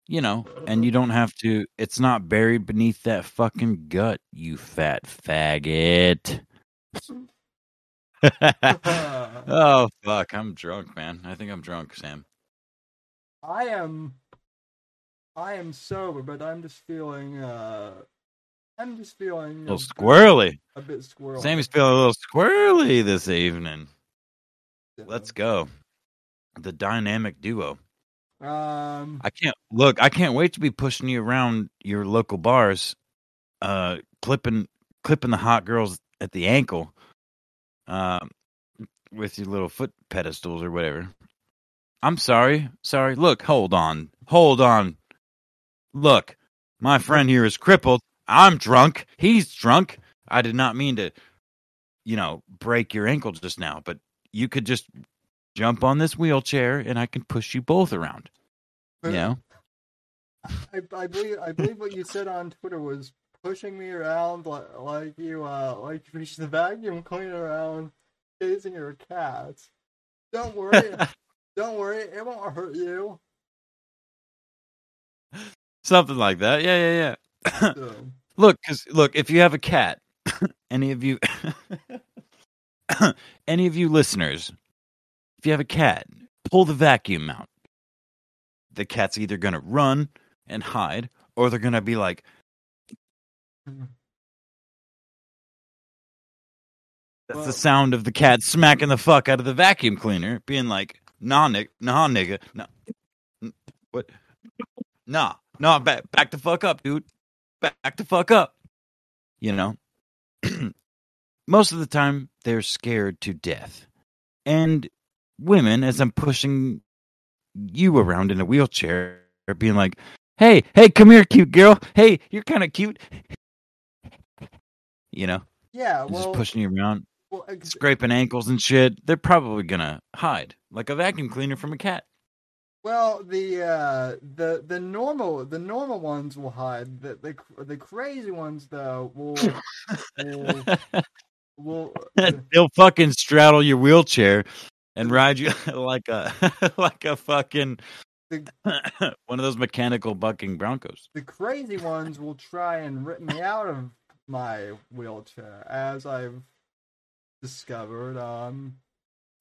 You know, and you don't have to, it's not buried beneath that fucking gut, you fat faggot. Oh, fuck, I'm drunk, man. I think I'm drunk, Sam. I am, I am sober, but I'm just feeling, uh, I'm just feeling... A little a squirrely. Bit, a bit squirrely. Sammy's feeling a little squirrely this evening. Yeah. Let's go. The dynamic duo. Um, I can't look. I can't wait to be pushing you around your local bars, uh, clipping, clipping the hot girls at the ankle, um, uh, with your little foot pedestals or whatever. I'm sorry, sorry. Look, hold on, hold on. Look, my friend here is crippled. I'm drunk. He's drunk. I did not mean to, you know, break your ankle just now, but you could just jump on this wheelchair, and I can push you both around. You know, I, I believe I believe what you said on Twitter was pushing me around like, like you uh, like you reach the vacuum cleaner around chasing your cats. Don't worry, don't worry, it won't hurt you. Something like that, yeah, yeah, yeah. So. Look, because look, if you have a cat, any of you, any of you listeners. If you have a cat, pull the vacuum out. The cat's either going to run and hide, or they're going to be like... That's well, the sound of the cat smacking the fuck out of the vacuum cleaner, being like, nah, nigga, nah, nigga, nah. What? Nah, nah, back, back the fuck up, dude. Back the fuck up. You know? Most of the time, they're scared to death. And... women, as I'm pushing you around in a wheelchair, are being like, hey, hey, come here, cute girl. Hey, you're kind of cute. You know? Yeah, well... just pushing you around, well, ex- scraping ankles and shit. They're probably going to hide, like a vacuum cleaner from a cat. Well, the uh, the the normal the normal ones will hide. The the, the crazy ones, though, will... will, will uh, they'll fucking straddle your wheelchair... and ride you like a like a fucking the, one of those mechanical bucking Broncos. The crazy ones will try and rip me out of my wheelchair, as I've discovered. Um,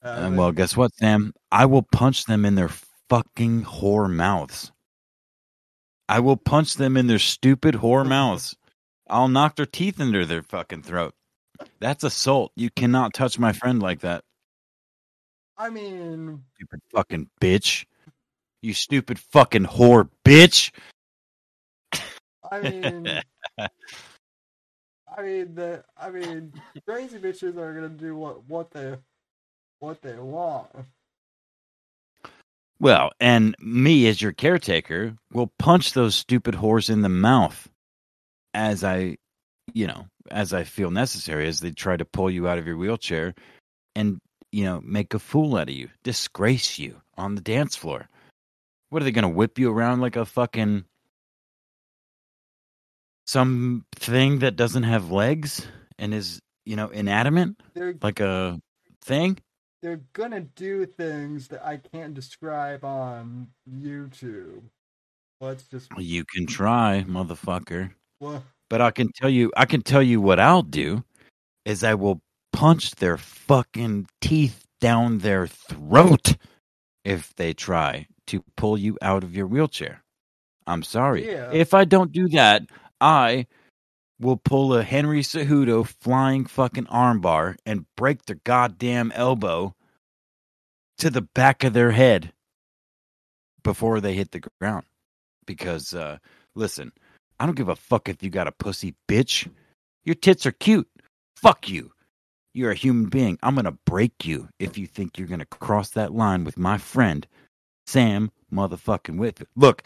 uh, and well, guess what, Sam? I will punch them in their fucking whore mouths. I will punch them in their stupid whore mouths. I'll knock their teeth into their fucking throat. That's assault. You cannot touch my friend like that. I mean... stupid fucking bitch. You stupid fucking whore bitch. I mean... I mean, the, I mean, crazy bitches are going to do what, what they what they want. Well, and me as your caretaker will punch those stupid whores in the mouth as I, you know, as I feel necessary, as they try to pull you out of your wheelchair and you know, make a fool out of you, disgrace you on the dance floor. What are they going to whip you around like a fucking something that doesn't have legs and is, you know, inanimate? They're, like a thing? They're going to do things that I can't describe on YouTube. Let's just You can try, motherfucker. What? But I can tell you I can tell you what I'll do is I will punch their fucking teeth down their throat if they try to pull you out of your wheelchair. I'm sorry. Yeah. If I don't do that, I will pull a Henry Cejudo flying fucking armbar and break their goddamn elbow to the back of their head before they hit the ground. Because, uh, listen, I don't give a fuck if you got a pussy, bitch. Your tits are cute. Fuck you. You're a human being. I'm going to break you if you think you're going to cross that line with my friend, Sam motherfucking Whitfield. Look.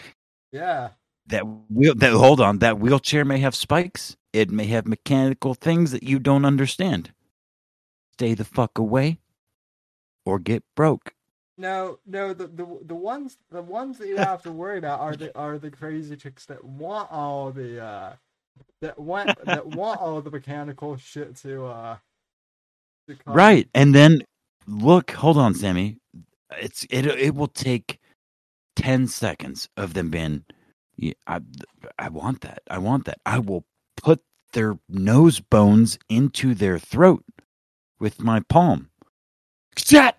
Yeah. That wheel, that hold on, that wheelchair may have spikes. It may have mechanical things that you don't understand. Stay the fuck away, or get broke. No, no, the the, the ones the ones that you have to worry about are the are the crazy chicks that want all the uh, that want that want all the mechanical shit to uh to come. Right, and then look, hold on, Sammy. It's it it will take ten seconds of them being. Yeah, I, I want that. I want that. I will put their nose bones into their throat with my palm. Shit!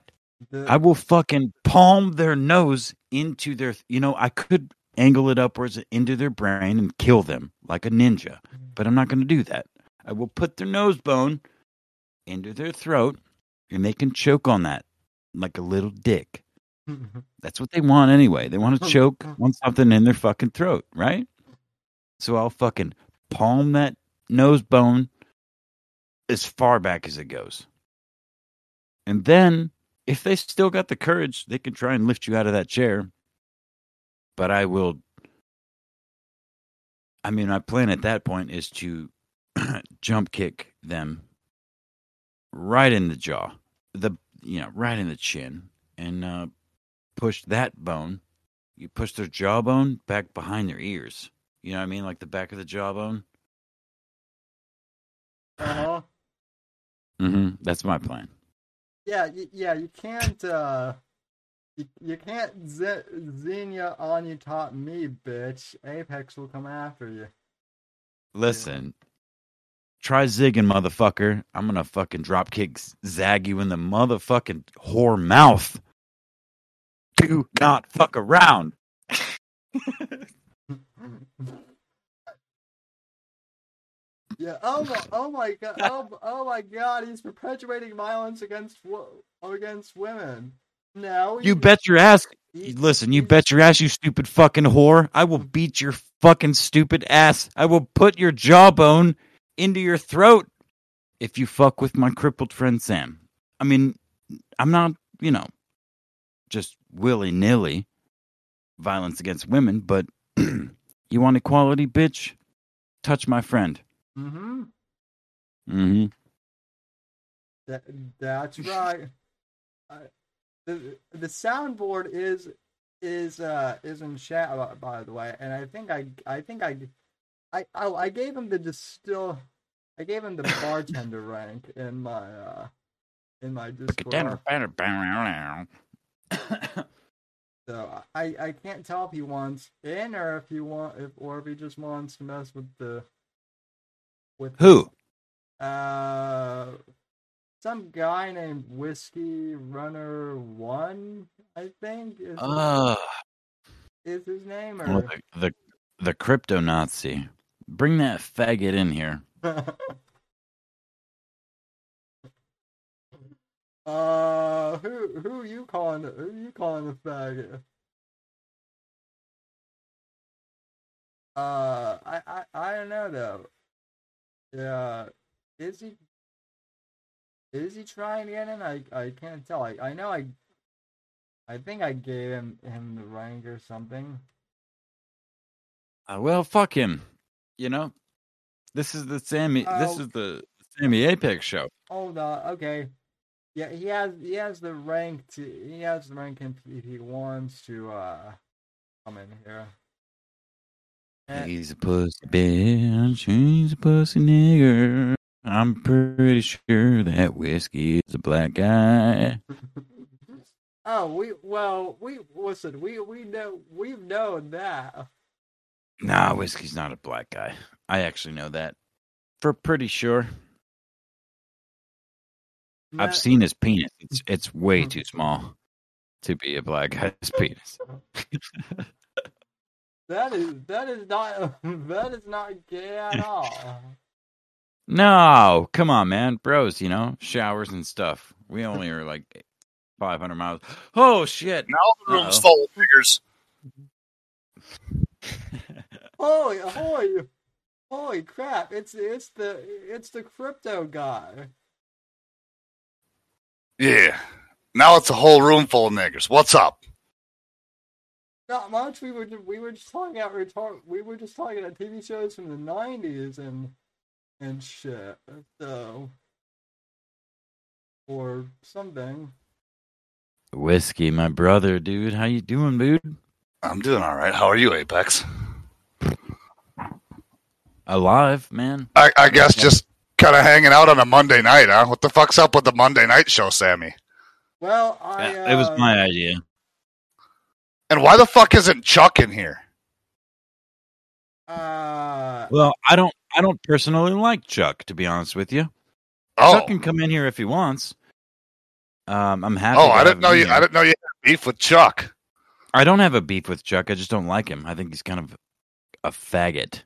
The, I will fucking palm their nose into their... You know, I could angle it upwards into their brain and kill them like a ninja, but I'm not going to do that. I will put their nose bone into their throat, and they can choke on that like a little dick. That's what they want anyway. They want to choke on something in their fucking throat, right? So I'll fucking palm that nose bone as far back as it goes. And then, if they still got the courage, they can try and lift you out of that chair. But I will... I mean, my plan at that point is to jump kick them right in the jaw. The, you know, right in the chin. And, uh... push that bone, you push their jawbone back behind their ears. You know what I mean? Like the back of the jawbone. Uh-huh. Mm-hmm. That's my plan. Yeah, y- yeah, you can't, uh, you, you can't z- Xenia on your top me, bitch. Apex will come after you. Listen, try zigging, motherfucker. I'm gonna fucking drop kick zag you in the motherfucking whore mouth. Do not fuck around. Yeah. Oh my. Oh my god. Oh, oh my god. He's perpetuating violence against against women. No. You, you bet your ass. He, listen. You bet your ass. You stupid fucking whore. I will beat your fucking stupid ass. I will put your jawbone into your throat if you fuck with my crippled friend Sam. I mean, I'm not. You know. Just willy-nilly violence against women, but you want equality, bitch? Touch my friend. Mm-hmm. Mm-hmm. That, that's right. uh, the the soundboard is is uh is in chat, by the way, and I think I I think I I I, I gave him the distill I gave him the bartender rank in my uh in my Discord. So I, I can't tell if he wants in or if he want if or if he just wants to mess with the with who his, uh some guy named Whiskey Runner One, I think is, uh, is his name, or well, the, the the crypto Nazi. Bring that faggot in here. Uh, who who you calling? Who you calling a faggot? Uh, I, I I don't know though. Yeah, is he is he trying to get in? I I can't tell. I I know I. I think I gave him him the rank or something. Uh, well, fuck him. You know, this is the Sammy. Oh. This is the Sammy Apex show. Hold on. Okay. Yeah, he has he has the rank to he has the rank if he wants to uh, come in here. And he's a pussy bitch. He's a pussy nigger. I'm pretty sure that Whiskey is a black guy. Oh, we well we listen we we know we've known that. Nah, Whiskey's not a black guy. I actually know that for pretty sure. Matt, I've seen his penis. It's it's way too small to be a black guy's penis. that is that is not that is not gay at all. No, come on, man, bros. You know, showers and stuff. We only are like five hundred miles. Oh shit! Now the room's full of figures. holy, holy, holy crap! It's it's the it's the crypto guy. Yeah, now it's a whole room full of niggers. What's up? Not much. We were just, we were just talking out we were just talking about T V shows from the nineties and and shit. So or something. Whiskey, my brother, dude. How you doing, dude? I'm doing all right. How are you, Apex? Alive, man. I, I guess just kind of hanging out on a Monday night, huh? What the fuck's up with the Monday night show, Sammy? Well, I... Uh... It was my idea. And why the fuck isn't Chuck in here? Uh... Well, I don't I don't personally like Chuck, to be honest with you. Oh. Chuck can come in here if he wants. Um, I'm happy. Oh, I didn't know you. Here. I didn't know you had beef with Chuck. I don't have a beef with Chuck. I just don't like him. I think he's kind of a faggot,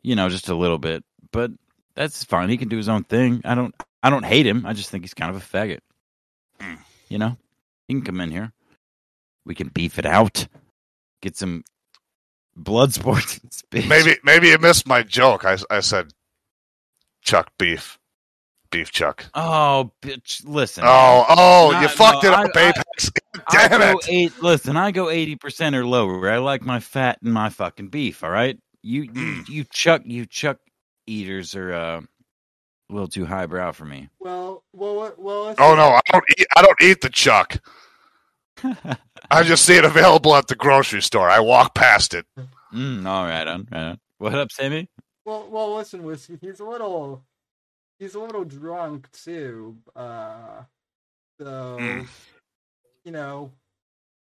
you know, just a little bit. But that's fine. He can do his own thing. I don't. I don't hate him. I just think he's kind of a faggot. Mm. You know, he can come in here. We can beef it out. Get some blood sports. Maybe, maybe you missed my joke. I, I said Chuck beef. Beef Chuck. Oh, bitch! Listen. Oh, oh! Not, you fucked no, it up, babe. Damn I it! Eight, listen, I go eighty percent or lower. I like my fat and my fucking beef. All right, you, you, you Chuck, you Chuck eaters are uh, a little too highbrow for me. Well, well, well. Oh no, I don't eat. I don't eat the Chuck. I just see it available at the grocery store. I walk past it. Mm, all right, on, right on. What up, Sammy? Well, well, listen, Whiskey. He's a little. He's a little drunk, too, uh, so, mm. you know,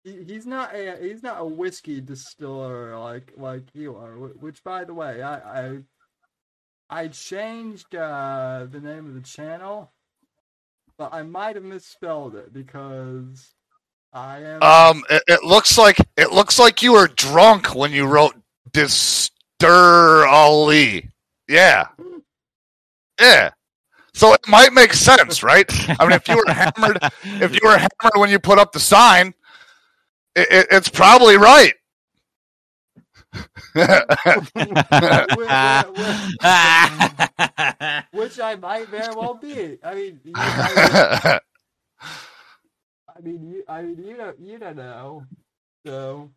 he, he's not a he's not a whiskey distiller like, like you are, which, by the way, I I, I changed uh, the name of the channel, but I might have misspelled it, because I am... Um, it, it looks like, it looks like you were drunk when you wrote Distur Ali. Yeah. Yeah. So it might make sense, right? I mean, if you were hammered, if you were hammered when you put up the sign, it, it, it's probably right. Which I might very well be. I mean, you, I, I mean, you, I mean, you don't, you don't know. So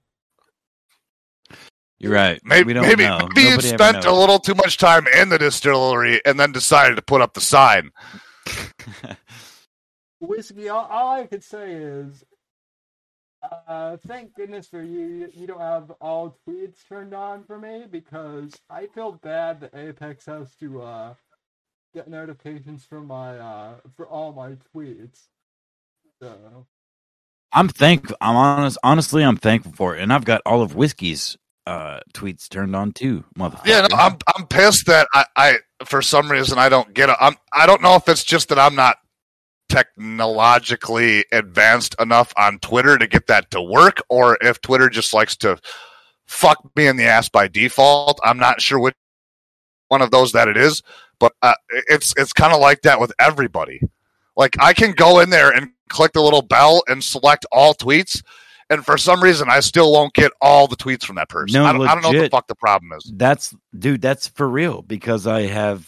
you're right. Maybe we don't maybe, know. maybe you spent a little too much time in the distillery and then decided to put up the sign. Whiskey, all, all I could say is, uh, thank goodness for you. You don't have all tweets turned on for me, because I feel bad that Apex has to uh, get notifications for my uh, for all my tweets. So I'm thankful. I'm honest. Honestly, I'm thankful for it, and I've got all of Whiskey's Uh, tweets turned on too, motherfucker. Yeah, no, I'm I'm pissed that I, I for some reason I don't get it. I'm I don't know if it's just that I'm not technologically advanced enough on Twitter to get that to work, or if Twitter just likes to fuck me in the ass by default. I'm not sure which one of those that it is, but uh, it's it's kind of like that with everybody. Like I can go in there and click the little bell and select all tweets. And for some reason, I still won't get all the tweets from that person. No, I, don't, I don't know what the fuck the problem is. That's dude. That's for real, because I have,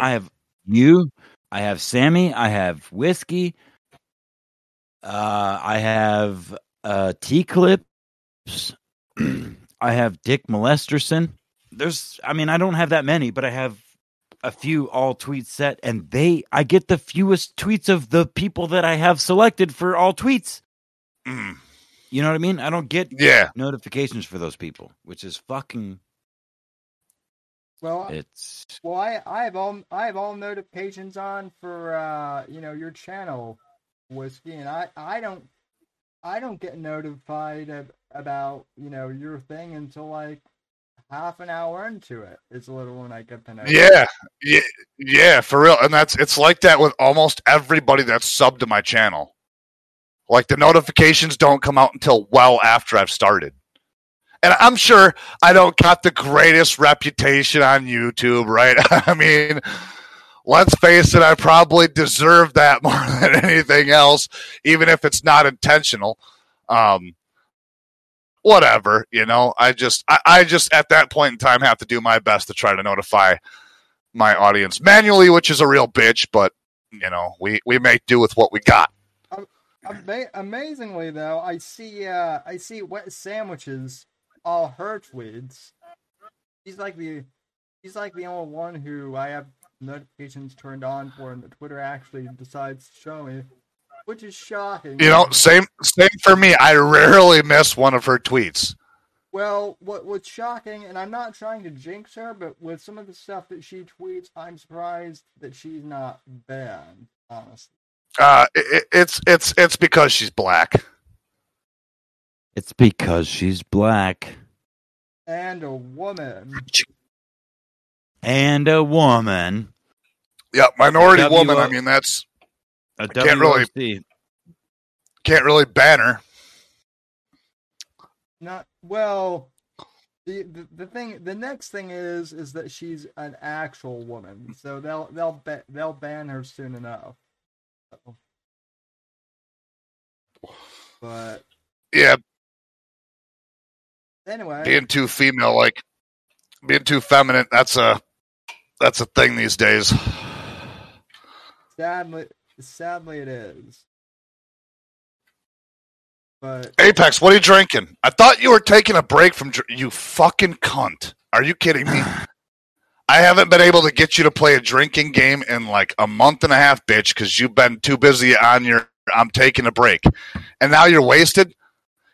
I have you, I have Sammy, I have Whiskey, uh, I have uh, T Clips, I have Dick Molesterson. There's, I mean, I don't have that many, but I have a few all tweets set, and they, I get the fewest tweets of the people that I have selected for all tweets. Mm. You know what I mean? I don't get yeah. notifications for those people, which is fucking. Well, it's well, I, I have all I have all notifications on for uh, you know your channel, Whiskey, and I, I don't I don't get notified ab- about you know your thing until like half an hour into it. It's a little when I get the notification. Yeah, yeah, yeah, for real, and that's it's like that with almost everybody that's subbed to my channel. Like, the notifications don't come out until well after I've started. And I'm sure I don't got the greatest reputation on YouTube, right? I mean, let's face it, I probably deserve that more than anything else, even if it's not intentional. Um, whatever, you know. I just, I, I just, at that point in time, have to do my best to try to notify my audience manually, which is a real bitch, but, you know, we, we make do with what we got. Ama- amazingly, though, I see uh, I see wet sandwiches all her tweets. He's like the he's like the only one who I have notifications turned on for, and the Twitter actually decides to show me, which is shocking. You know, same same for me. I rarely miss one of her tweets. Well, what what's shocking, and I'm not trying to jinx her, but with some of the stuff that she tweets, I'm surprised that she's not banned, honestly. Uh, it, it's it's it's because she's black. It's because she's black. And a woman. And a woman. Yeah, minority W- woman. I mean, that's... I can't really, can't really ban her. Not well. The, the the thing, the next thing is, is that she's an actual woman, so they'll they'll ba- they'll ban her soon enough. So. But yeah. Anyway, being too female, like being too feminine, that's a that's a thing these days. Sadly, sadly, it is. But, Apex, what are you drinking? I thought you were taking a break from dr- you fucking cunt. Are you kidding me? I haven't been able to get you to play a drinking game in like a month and a half, bitch, because you've been too busy on your I'm taking a break. And now you're wasted?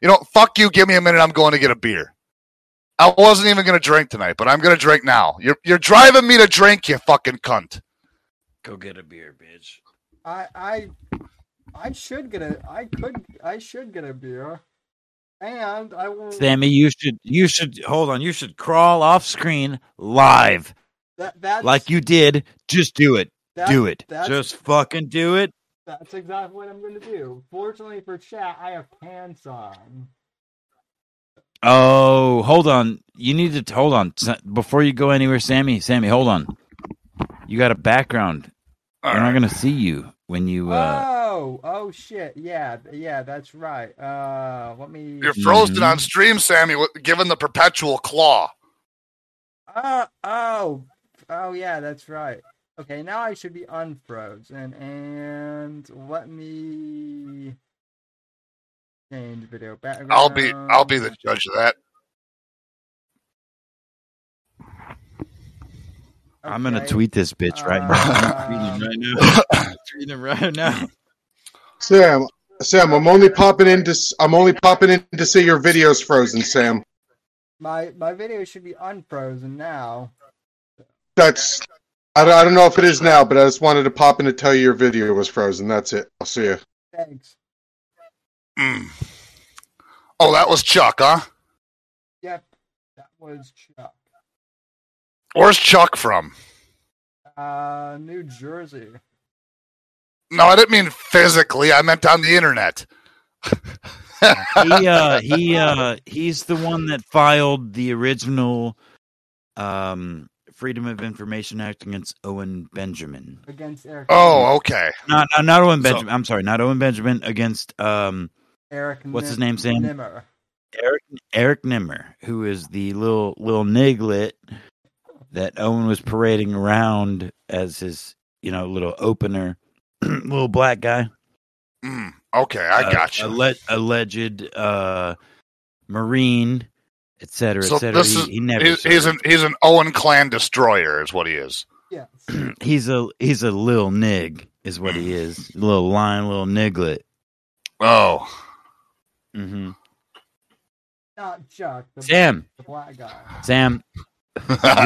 You know, fuck you, give me a minute, I'm going to get a beer. I wasn't even going to drink tonight, but I'm going to drink now. You're you're driving me to drink, you fucking cunt. Go get a beer, bitch. I... I... I should get a. I could. I should get a beer, and I will. Sammy, you should. You should hold on. You should crawl off screen live, that, like you did. Just do it. That, do it. Just fucking do it. That's exactly what I'm going to do. Fortunately for chat, I have pants on. Oh, hold on. You need to hold on before you go anywhere, Sammy. Sammy, hold on. You got a background. All We're right. not going to see you when you. Uh, oh, oh shit! Yeah, yeah, that's right. Uh, let me. You're frozen mm-hmm. on stream, Sammy. Given the perpetual claw. Uh, oh, oh, yeah, that's right. Okay, now I should be unfrozen, and let me change video background. I'll be, I'll be the judge of that. Okay. I'm gonna tweet this bitch right uh, now. I'm tweeting right now. I'm tweeting right now. Sam, Sam, I'm only popping in to I'm only popping in to see your video's frozen, Sam. My my video should be unfrozen now. That's I don't, I don't know if it is now, but I just wanted to pop in to tell you your video was frozen. That's it. I'll see you. Thanks. Mm. Oh, that was Chuck, huh? Yep, that was Chuck. Where's Chuck from? Uh, New Jersey. No, I didn't mean physically. I meant on the internet. he, uh, he, uh, he's the one that filed the original um, Freedom of Information Act against Owen Benjamin. Against Eric. Oh, okay. Not, not, not Owen Benjamin. So, I'm sorry, not Owen Benjamin. Against um, Eric. What's Nim- his name? Sam Nimmer. Eric Eric Nimmer, who is the little little niglet that Owen was parading around as his, you know, little opener, little black guy. Mm, okay, I uh, got you. Alle- alleged uh, Marine, et cetera, so et cetera. This he, is, he never he's, he's an he's an Owen clan destroyer, is what he is. Yes. he's a he's a little nig, is what he is. A little lion, little niglet. Oh. Mm-hmm. Not Chuck. The Sam. The black guy. Sam.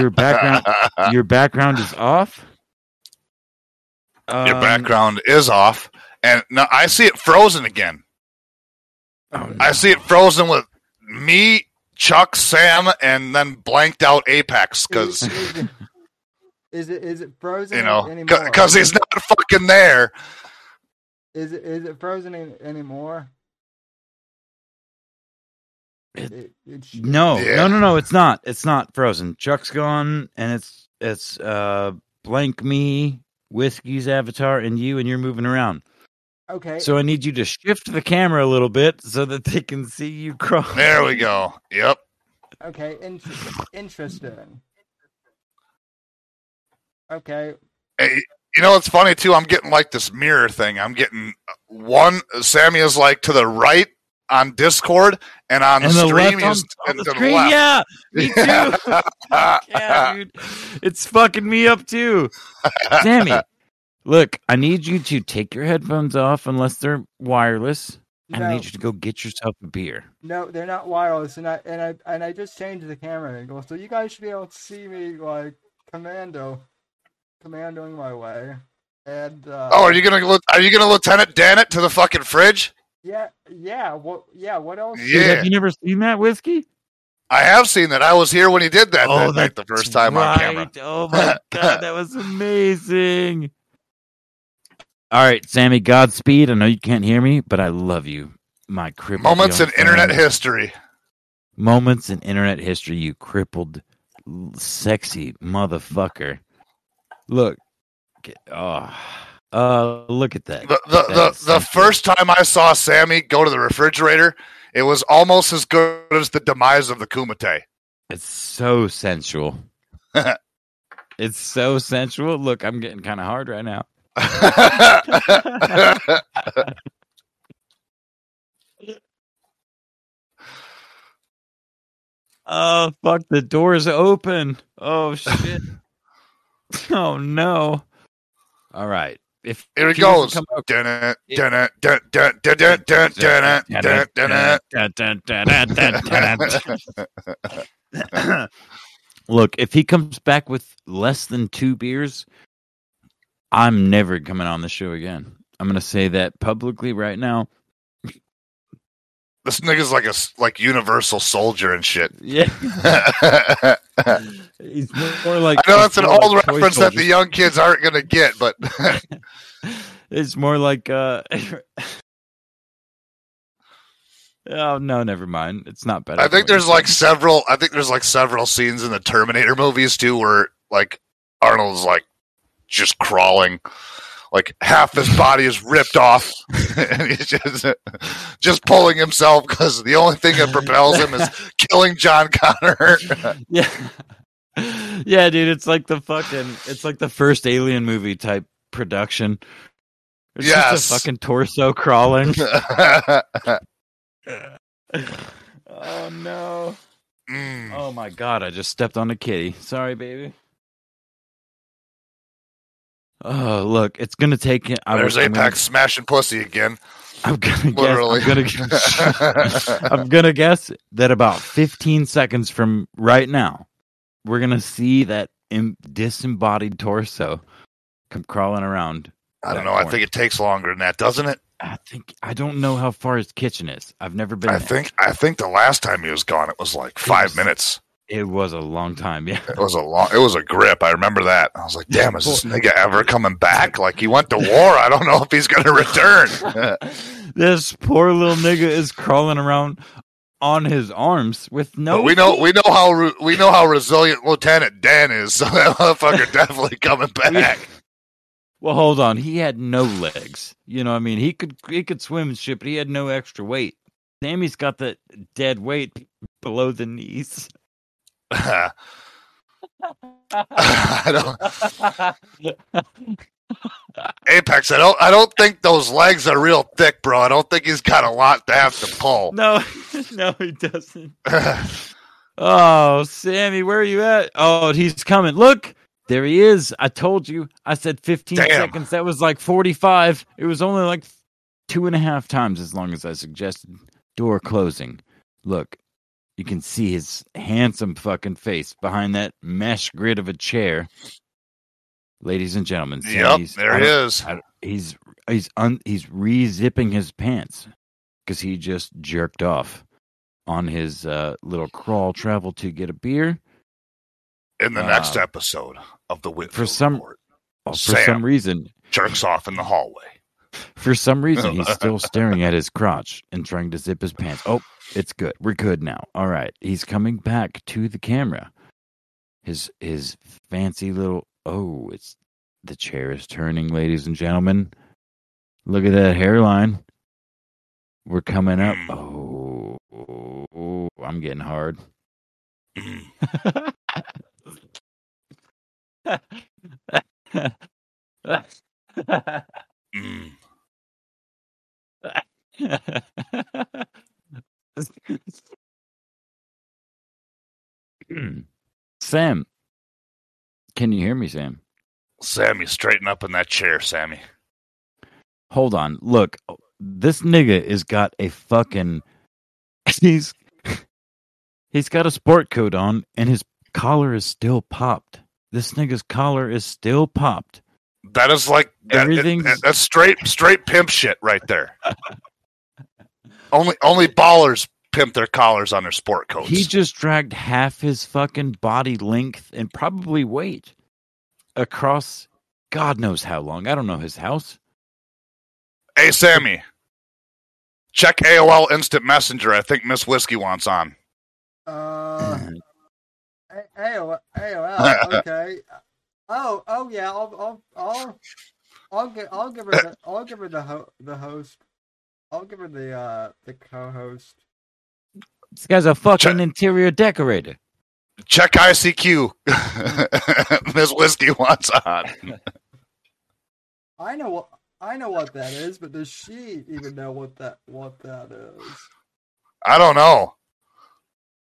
your background your background is off your um, background is off and now I see it frozen again. Oh, no. I see it frozen with me, Chuck, Sam, and then blanked out Apex because is, is, is it is it frozen, you know, because he's not fucking there. Is it is it frozen in, anymore? It, it no, yeah. no, no, no! It's not. It's not frozen. Chuck's gone, and it's it's uh, blank me, Whiskey's avatar, and you, and you're moving around. Okay. So I need you to shift the camera a little bit so that they can see you cross. There we go. Yep. Okay. In- interesting. Okay. Hey, you know, it's funny too. I'm getting like this mirror thing. I'm getting one, Sammy is like to the right on Discord, and on and the stream he's on, on the screen, left. Yeah, me too. Yeah, dude, it's fucking me up too. Sammy, look, I need you to take your headphones off unless they're wireless. No. I need you to go get yourself a beer. No, they're not wireless, and I and I and I just changed the camera angle, so you guys should be able to see me like commando, commandoing my way. And uh, oh, are you gonna are you gonna Lieutenant Dan it to the fucking fridge? Yeah, yeah, what, yeah. What else? Yeah. Have you never seen that, Whiskey? I have seen that. I was here when he did that. Oh, that night, the first time right. on camera. Oh my god, that was amazing. All right, Sammy, Godspeed. I know you can't hear me, but I love you, my crippled. Moments in family. Internet history. Moments in internet history, you crippled, sexy motherfucker. Look, oh, uh, look at that. The the, the, the first time I saw Sammy go to the refrigerator, it was almost as good as the demise of the Kumite. It's so sensual. It's so sensual. Look, I'm getting kind of hard right now. Oh fuck, the door is open. Oh shit. Oh no. All right. If here it goes. Look, if he comes back with less than two beers, I'm never coming on the show again. I'm going to say that publicly right now. This nigga's like a like universal soldier and shit. Yeah. He's more like I know that's an old like reference soldier. That the young kids aren't going to get, but it's more like uh oh no, never mind. It's not better. I think there's like several I think there's like several scenes in the Terminator movies too where like Arnold's like just crawling, like half his body is ripped off, and he's just just pulling himself because the only thing that propels him is killing John Connor. Yeah, yeah, dude, it's like the fucking, it's like the first Alien movie type production. It's yes, just a fucking torso crawling. Oh no! Mm. Oh my god! I just stepped on a kitty. Sorry, baby. Oh look! It's gonna take it. I There's was, Apex I mean, smashing pussy again. I'm gonna Literally. guess. I'm gonna, I'm gonna guess that about fifteen seconds from right now, we're gonna see that Im- disembodied torso come crawling around. I don't know. Corner. I think it takes longer than that, doesn't it? I think I don't know how far his kitchen is. I've never been. I there. think I think the last time he was gone, it was like five it was, minutes. It was a long time, yeah. It was a long. It was a grip. I remember that. I was like, "Damn, is this nigga ever coming back? Like he went to war. I don't know if he's gonna return." This poor little nigga is crawling around on his arms with no. But we know. Feet. We know how. Re- we know how resilient Lieutenant Dan is. So that motherfucker definitely coming back. We, well, hold on. He had no legs. You know, what I mean, he could he could swim and shit, but he had no extra weight. Sammy's got the dead weight below the knees. I don't Apex, I don't I don't think those legs are real thick, bro. I don't think he's got a lot to have to pull. No, no, he doesn't. Oh, Sammy, where are you at? Oh, he's coming. Look, there he is. I told you. I said fifteen Damn. seconds. That was like forty-five. It was only like two and a half times as long as I suggested. Door closing. Look. You can see his handsome fucking face behind that mesh grid of a chair. Ladies and gentlemen. Yep, there he is. I, he's he's un, he's re-zipping his pants because he just jerked off on his uh, little crawl travel to get a beer. In the uh, next episode of the Whitfield for some Report, well, for Sam some reason jerks off in the hallway. For some reason, he's still staring at his crotch and trying to zip his pants. Oh, it's good. We're good now. All right. He's coming back to the camera. His his fancy little... Oh, it's the chair is turning, ladies and gentlemen. Look at that hairline. We're coming up. Oh, oh, oh I'm getting hard. Sam, can you hear me, Sam? Sammy, straighten up in that chair, Sammy. Hold on. Look, this nigga is got a fucking... He's He's got a sport coat on, and his collar is still popped. This nigga's collar is still popped. That is like... That, it, that's straight straight pimp shit right there. only only ballers pimp their collars on their sport coats. He just dragged half his fucking body length and probably weight across God knows how long. I don't know his house. Hey, Sammy. Check A O L Instant Messenger. I think Miss Whiskey wants on. Uh, A O L, okay. Oh, oh yeah. I'll, I'll, I'll, I'll give, I'll give her, the, I'll give her the ho- the host. I'll give her the, uh, the co-host. This guy's a fucking check, interior decorator. Check I C Q. Miss Whiskey wants on. I know what I know what that is, but does she even know what that what that is? I don't know.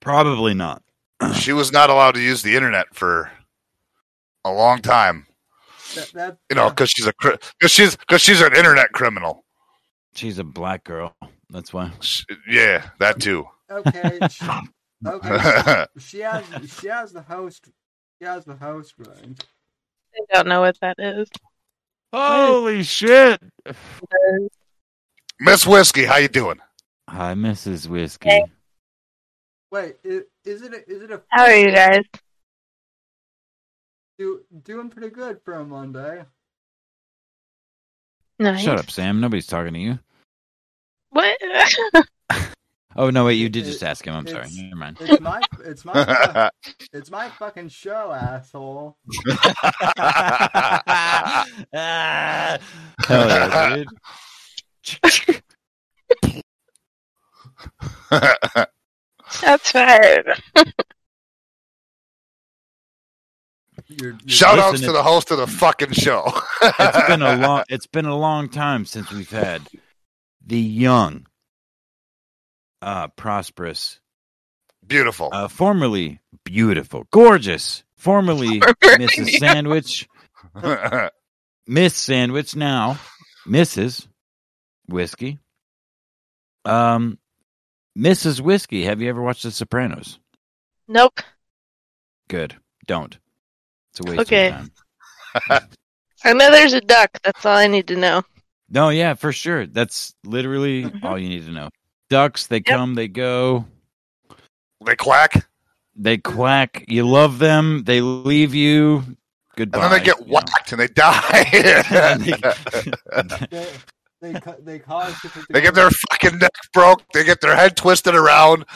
Probably not. She was not allowed to use the internet for a long time. That, that, you know, because she's a because she's because she's an internet criminal. She's a black girl. That's why. She, yeah, that too. Okay. She, okay. She, she has she has the host. She has the host room. I don't know what that is. Holy shit! Miss Whiskey, how you doing? Hi, Missus Whiskey. Hey. Wait, is, is it a, is it a... How are you guys? Do, doing pretty good for a Monday. Nice. Shut up, Sam. Nobody's talking to you. What? Oh, no, wait. You did it, just ask him. I'm sorry. Never mind. It's my, it's my, it's my fucking show, asshole. Hell yeah, dude. That's right. Shout outs to the host of the fucking show. It's been a long it's been a long time since we've had the young, uh, prosperous, beautiful, uh, formerly beautiful, gorgeous, formerly Missus Sandwich. Miss Sandwich now. Missus Whiskey. Um Missus Whiskey, have you ever watched The Sopranos? Nope. Good. Don't. It's a waste okay. of time. I know there's a duck. That's all I need to know. No, yeah, for sure. That's literally mm-hmm. all you need to know. Ducks, they yep. come, they go. They quack. They quack. You love them. They leave you. Goodbye. And then they get whacked know. and they die. they- They ca- they cause they get their fucking neck broke. They get their head twisted around,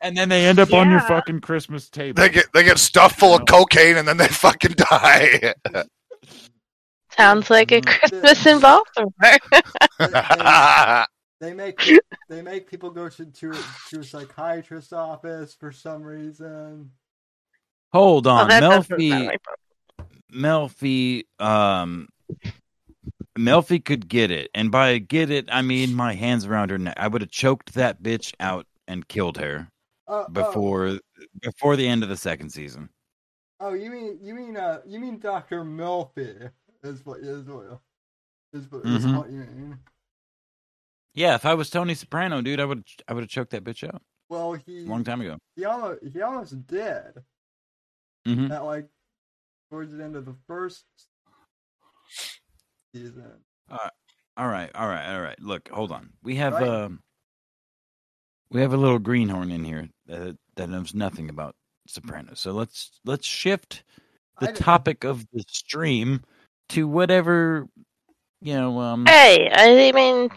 and then they end up yeah. on your fucking Christmas table. They get they get stuffed full of cocaine, and then they fucking die. Sounds like a Christmas involvement. they, they, they make they make people go to to, to a psychiatrist's office for some reason. Hold on, oh, Melfi, Melfi, um. Melfi could get it, and by get it, I mean my hands around her neck. I would have choked that bitch out and killed her uh, before oh. before the end of the second season. Oh, you mean you mean uh, you mean Doctor Melfi is what is what, is what, mm-hmm. is what you mean? Yeah, if I was Tony Soprano, dude, I would I would have choked that bitch out. Well, he long time ago. He almost he almost did. Mm-hmm. That like towards the end of the first. Season. All right, all right, all right, all right. Look, hold on. We have right. uh, we have a little greenhorn in here that, that knows nothing about Sopranos. So let's let's shift the topic of the stream to whatever you know. Um... Hey, I mean,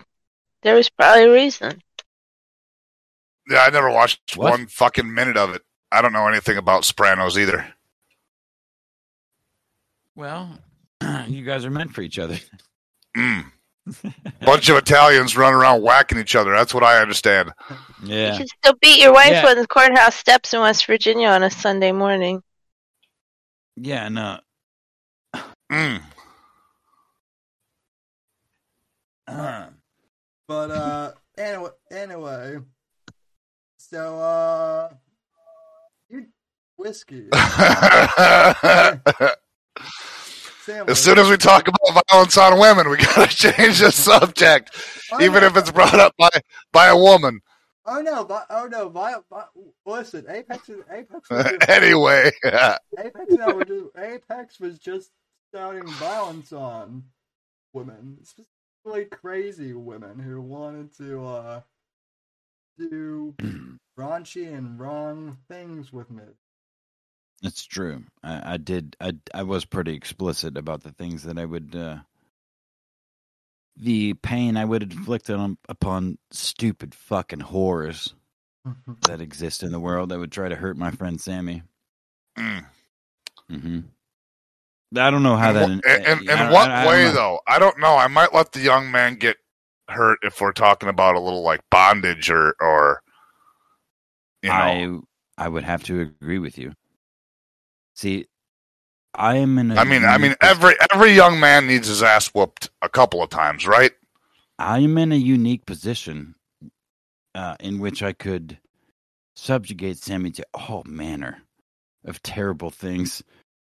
there was probably a reason. Yeah, I never watched what? one fucking minute of it. I don't know anything about Sopranos either. Well. You guys are meant for each other. Mm. Bunch of Italians running around whacking each other. That's what I understand. Yeah. You should still beat your wife yeah. on the courthouse steps in West Virginia on a Sunday morning. Yeah, no. Mm. Uh, But uh, anyway, anyway, so uh, you whiskey. Sam, as soon as we talk about violence on women, we gotta change the subject, oh, even no. if it's brought up by, by a woman. Oh no! But, oh no! By, by, listen, Apex is Apex. Was just, anyway, yeah. Apex now was just Apex was just shouting violence on women, specifically crazy women who wanted to uh, do raunchy and wrong things with me. It's true. I, I did. I I was pretty explicit about the things that I would, uh, the pain I would inflict on upon stupid fucking whores that exist in the world that would try to hurt my friend Sammy. Mm-hmm. I don't know how that. In, in, in, in what I, I way, though? I don't know. I might let the young man get hurt if we're talking about a little like bondage or or. You know. I I would have to agree with you. See, I am in. A I mean, I mean, every every young man needs his ass whooped a couple of times, right? I am in a unique position uh, in which I could subjugate Sammy to all manner of terrible things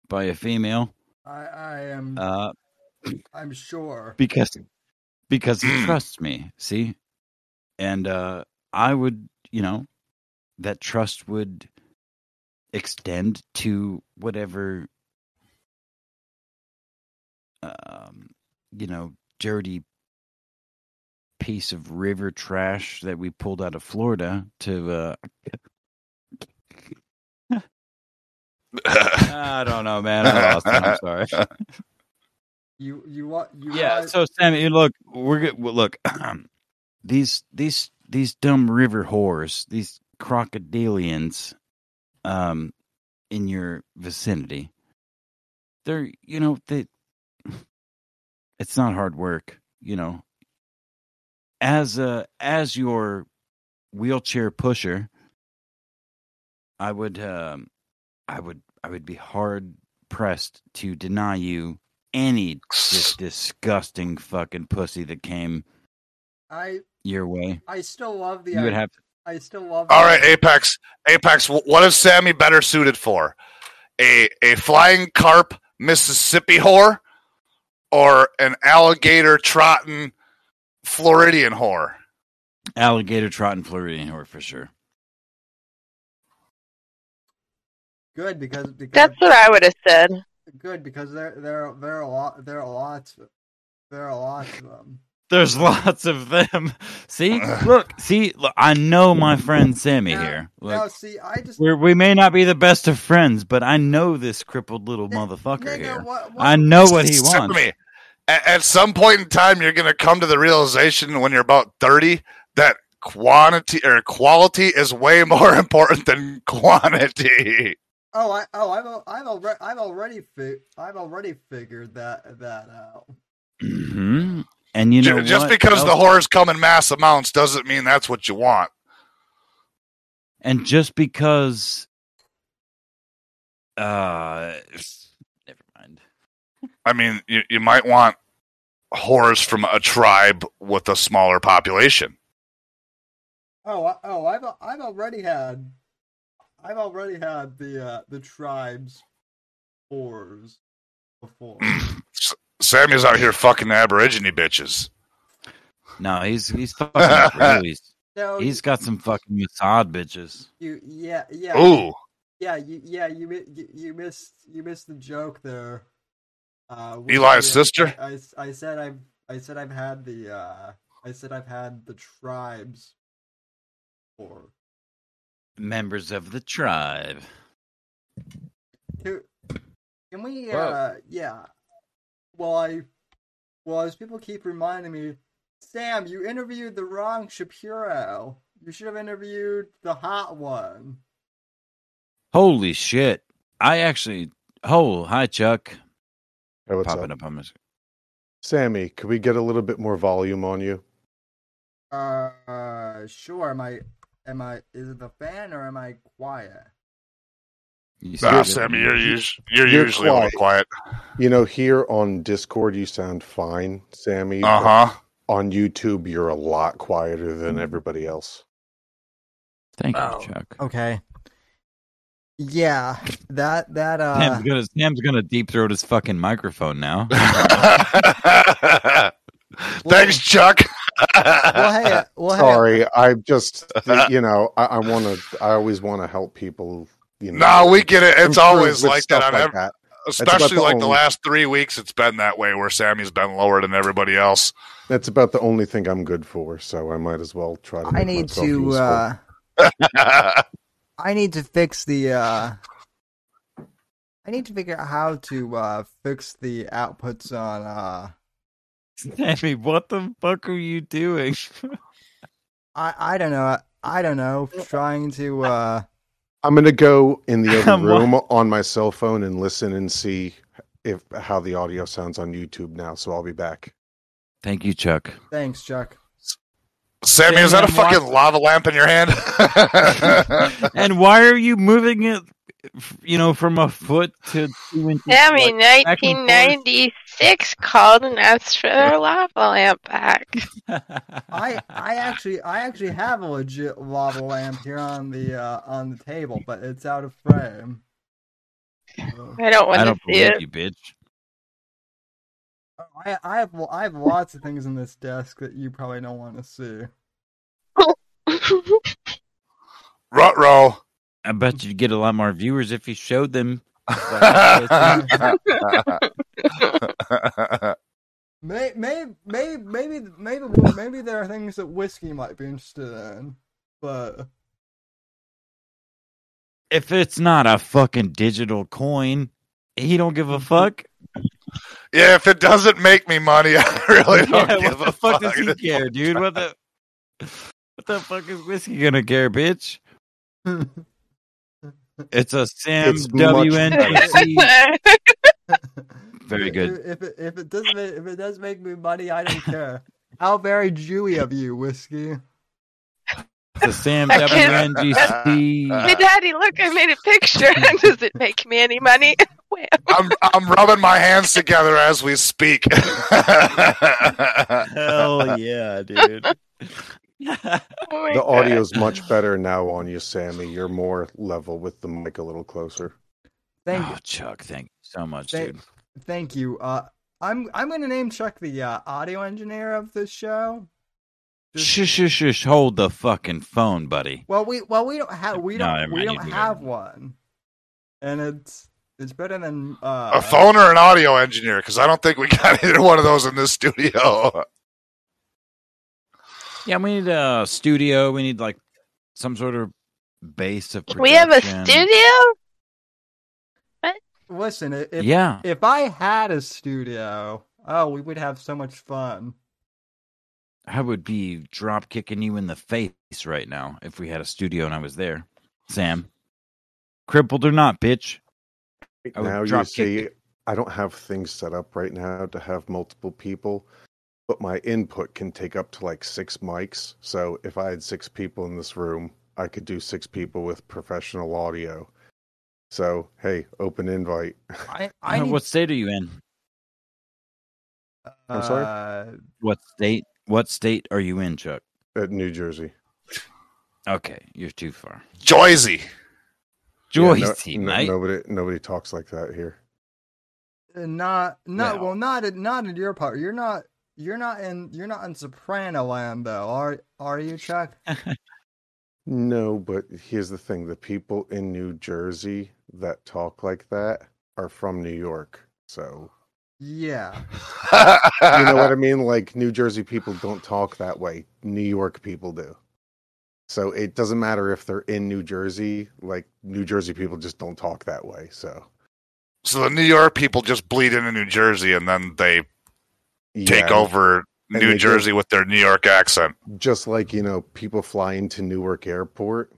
by a female. I, I am. Uh, I'm sure because because he trusts me. See, and uh, I would, you know, that trust would extend to whatever, um, you know, dirty piece of river trash that we pulled out of Florida to, uh, I don't know, man. I lost it. I'm sorry. You, you want, you yeah. Are... So Sammy, look, we're good. Well, look, these, these, these dumb river whores, these crocodilians, Um, in your vicinity, they're, you know, they, it's not hard work, you know, as a, as your wheelchair pusher, I would, um, I would, I would be hard pressed to deny you any this disgusting fucking pussy that came I, your way. I still love the, you would have to, I still love. All that. Right, Apex. Apex. What is Sammy better suited for? A a flying carp Mississippi whore, or an alligator trotting Floridian whore? Alligator trotting Floridian whore for sure. Good because, because that's what I would have said. Good because there there there are a lot there are lots there are lots of them. There's lots of them. See, look, see, look, I know my friend Sammy now, here. Look, now, see, I just we're, we may not be the best of friends, but I know this crippled little n- motherfucker n- here. N- what, what, I know what he wants. Me, at, at some point in time, you're going to come to the realization when you're about thirty that quantity or quality is way more important than quantity. Oh, I, oh, I've, I've already, I've already, fi- I've already figured that that out. Mm-hmm. And you know, just what? Because the whores come in mass amounts doesn't mean that's what you want. And just because, uh, never mind. I mean, you you might want whores from a tribe with a smaller population. Oh, oh, I've I've already had, I've already had the uh, the tribes whores before. Sammy's out here fucking Aborigine bitches. No, he's he's fucking he's, so, he's got some fucking Mossad bitches. You yeah yeah. Ooh. Yeah you yeah you you, you missed you missed the joke there. Uh, Eli's I, sister. I, I said I've I said I've had the uh, I said I've had the tribes or members of the tribe. Can, can we? Uh, yeah. Well, I, well, as people keep reminding me, Sam, you interviewed the wrong Shapiro. You should have interviewed the hot one. Holy shit! I actually. Oh, hi, Chuck. Hey, what's Popping up? up on my screen. Sammy, could we get a little bit more volume on you? Uh, uh, sure. Am I? Am I? Is it the fan or am I quiet? You nah, Sammy, you're, us- you're, you're usually quiet. a little quiet. You know, here on Discord, you sound fine, Sammy. Uh-huh. on YouTube, you're a lot quieter than everybody else. Thank wow. you, Chuck. Okay. Yeah, that that uh. Sam's gonna, Sam's gonna deep throat his fucking microphone now. Thanks, Chuck. well, hey, well, sorry, hey. I just you know I, I want to. I always want to help people. You know, no, we get it. It's always like that. I've like ever, that. Especially like the, the last three weeks, it's been that way where Sammy's been lower than everybody else. That's about the only thing I'm good for, so I might as well try to. I make need to. Uh... I need to fix the, uh, I need to figure out how to, uh, fix the outputs on, uh... Sammy, what the fuck are you doing? I, I don't know. I don't know. Trying to, uh... I'm gonna go in the other room on my cell phone and listen and see if how the audio sounds on YouTube now, so I'll be back. Thank you, Chuck. Thanks, Chuck. Sammy, is that a fucking why- lava lamp in your hand? And why are you moving it, you know, from a foot to two inches? Sammy, like, nineteen ninety-six called and asked for their lava lamp back. I, I actually, I actually have a legit lava lamp here on the uh, on the table, but it's out of frame. So, I don't want to see it, you bitch. I, I have I have lots of things in this desk that you probably don't want to see. Ruh-roh. I bet you'd get a lot more viewers if you showed them. maybe, maybe, maybe, maybe, maybe, maybe there are things that Whiskey might be interested in, but if it's not a fucking digital coin, he don't give a fuck. Yeah, if it doesn't make me money, I really don't yeah, give what a fuck. What the fuck does he care, dude? What the what the fuck is Whiskey gonna care, bitch? It's a Sam it's W N G C. Very good. If it, if it doesn't if it does make me money, I don't care. How very Jewy of you, Whiskey. The Sam W N G C. Hey, Daddy, look, I made a picture. Does it make me any money? I'm I'm rubbing my hands together as we speak. Hell yeah, dude. Oh the audio's God. Much better now on you, Sammy. You're more level with the mic a little closer. Thank oh, Chuck, thank you so much, thank, dude. Thank you. Uh, I'm I'm going to name Chuck the uh, audio engineer of this show. Just... Shush, shush, shush! Hold the fucking phone, buddy. Well, we well we don't have we don't no, we don't have either. One, and it's. It's better than... Uh, a phone or an audio engineer, because I don't think we got either one of those in this studio. Yeah, we need a studio. We need, like, some sort of base of production. We have a studio? What? Listen, if, yeah. if I had a studio, oh, we would have so much fun. I would be drop-kicking you in the face right now if we had a studio and I was there. Sam. Crippled or not, bitch. I now you see, it. I don't have things set up right now to have multiple people, but my input can take up to like six mics. So if I had six people in this room, I could do six people with professional audio. So, hey, open invite. I, I need... What state are you in? Uh, I'm sorry? What state What state are you in, Chuck? At New Jersey. Okay, you're too far. Jersey! Joyce, yeah, no, no, nobody, nobody talks like that here. Uh, not, not no. well, not at, not in your part. You're not, you're not in, you're not in Soprano land, though. Are, are you, Chuck? No, but here's the thing: the people in New Jersey that talk like that are from New York. So, yeah, you know what I mean. Like New Jersey people don't talk that way. New York people do. So it doesn't matter if they're in New Jersey, like New Jersey people just don't talk that way. So so the New York people just bleed into New Jersey and then they yeah. take over and New Jersey do. With their New York accent. Just like, you know, people fly into Newark Airport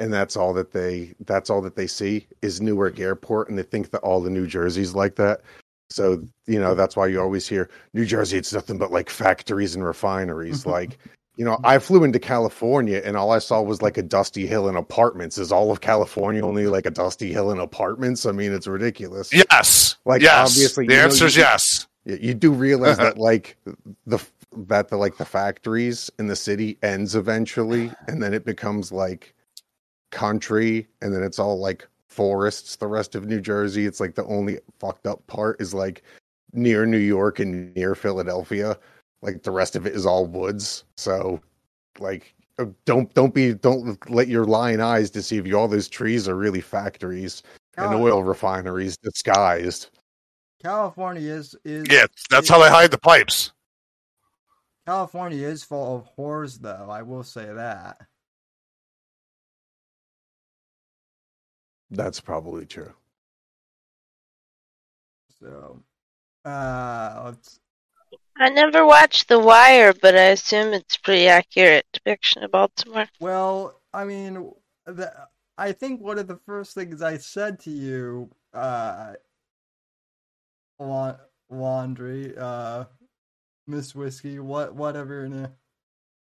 and that's all that they that's all that they see is Newark Airport and they think that all the New Jersey's like that. So, you know, that's why you always hear New Jersey, it's nothing but like factories and refineries like you know, I flew into California and all I saw was like a dusty hill and apartments. Is all of California only like a dusty hill and apartments? I mean, it's ridiculous. Yes. Like, yes. Obviously, the answer is yes. You do realize that, like, the that the like the factories in the city ends eventually, and then it becomes like country, and then it's all like forests the rest of New Jersey. It's like the only fucked up part is like near New York and near Philadelphia. Like the rest of it is all woods. So like don't don't be don't let your lying eyes deceive you. All those trees are really factories and oil refineries disguised. California is, is yeah, that's it, how they hide the pipes. California is full of whores, though. I will say that. That's probably true. So, uh, let's. I never watched The Wire, but I assume it's a pretty accurate depiction of Baltimore. Well, I mean, the, I think one of the first things I said to you, uh, La- laundry, uh, Miss Whiskey, what, whatever your na-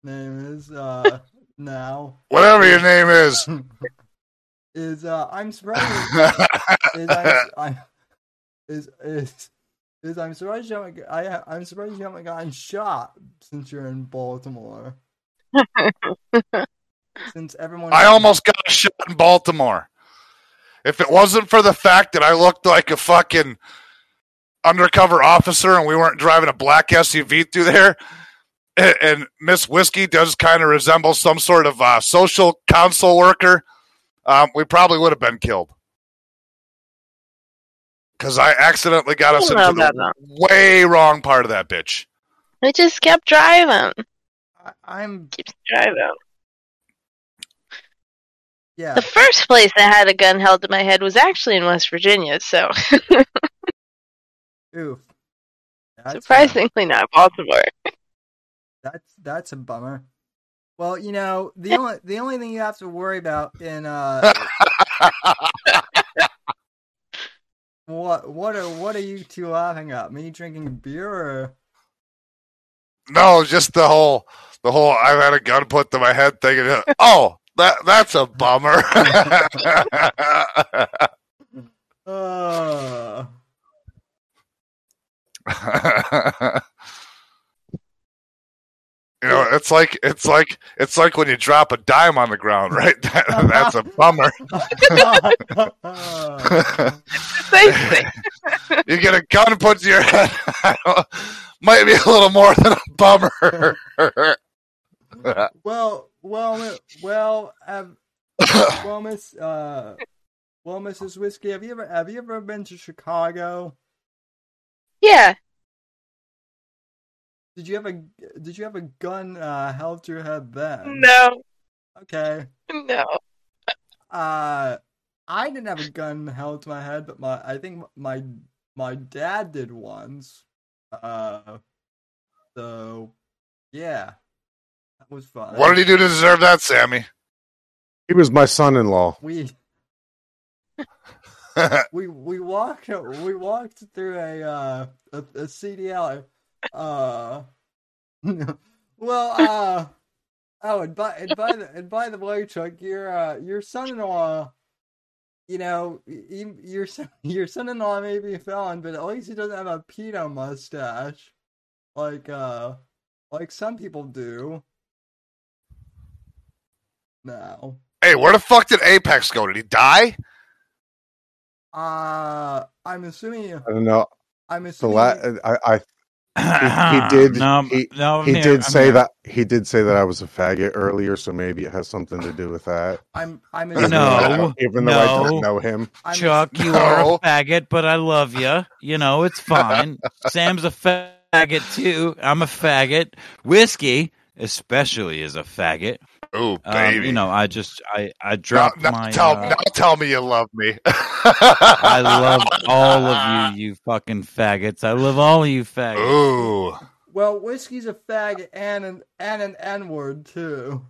name is, uh, now. Whatever your name is. Is, uh, I'm surprised. is, I'm, I'm, is, is, is, I'm surprised you haven't, I, I'm surprised you haven't gotten shot since you're in Baltimore. Since everyone. I almost got shot in Baltimore. If it wasn't for the fact that I looked like a fucking undercover officer and we weren't driving a black S U V through there, and, and Miss Whiskey does kind of resemble some sort of uh, social council worker, um, we probably would have been killed. Because I accidentally got us into the way wrong part of that bitch. We just kept driving. I, I'm... Keeps driving. Yeah. The first place I had a gun held to my head was actually in West Virginia, so... Oof. That's surprisingly a, not Baltimore. That's that's a bummer. Well, you know, the only the only thing you have to worry about in uh what what are what are you two laughing at? Me drinking beer or no, just the whole the whole I've had a gun put to my head thing and oh, that that's a bummer. uh... You know, it's like it's like it's like when you drop a dime on the ground, right? That, that's a bummer. You get a gun put to your head. Might be a little more than a bummer. well, well, well, um, well, Miss, uh, well, Missus Whiskey, have you ever have you ever been to Chicago? Yeah. Did you have a Did you have a gun uh, held to your head then? No. Okay. No. Uh, I didn't have a gun held to my head, but my I think my my dad did once. Uh, so yeah, that was fun. What did he do to deserve that, Sammy? He was my son-in-law. We. we we walked we walked through a uh, a, a C D L. Uh, well, uh, oh, and by and by the and by the way, Chuck, your uh, your son-in-law, you know, he, your your son-in-law may be a felon, but at least he doesn't have a pedo mustache, like uh, like some people do. No. Hey, where the fuck did Apex go? Did he die? Uh, I'm assuming. I don't know. I'm assuming. The la- I, I, he, he did. no, he, no, he did I'm say here. that he did say that I was a faggot earlier, so maybe it has something to do with that. I'm. I'm. Assuming. No. Even though no. I don't know him, Chuck, you no. are a faggot, but I love you. You know, it's fine. Sam's a faggot too. I'm a faggot. Whiskey, especially, is a faggot. Oh, baby. Um, you know, I just, I, I dropped no, no, my... Tell, uh, no, tell me you love me. I love all of you, you fucking faggots. I love all of you faggots. Ooh. Well, Whiskey's a faggot and an and an N-word, too.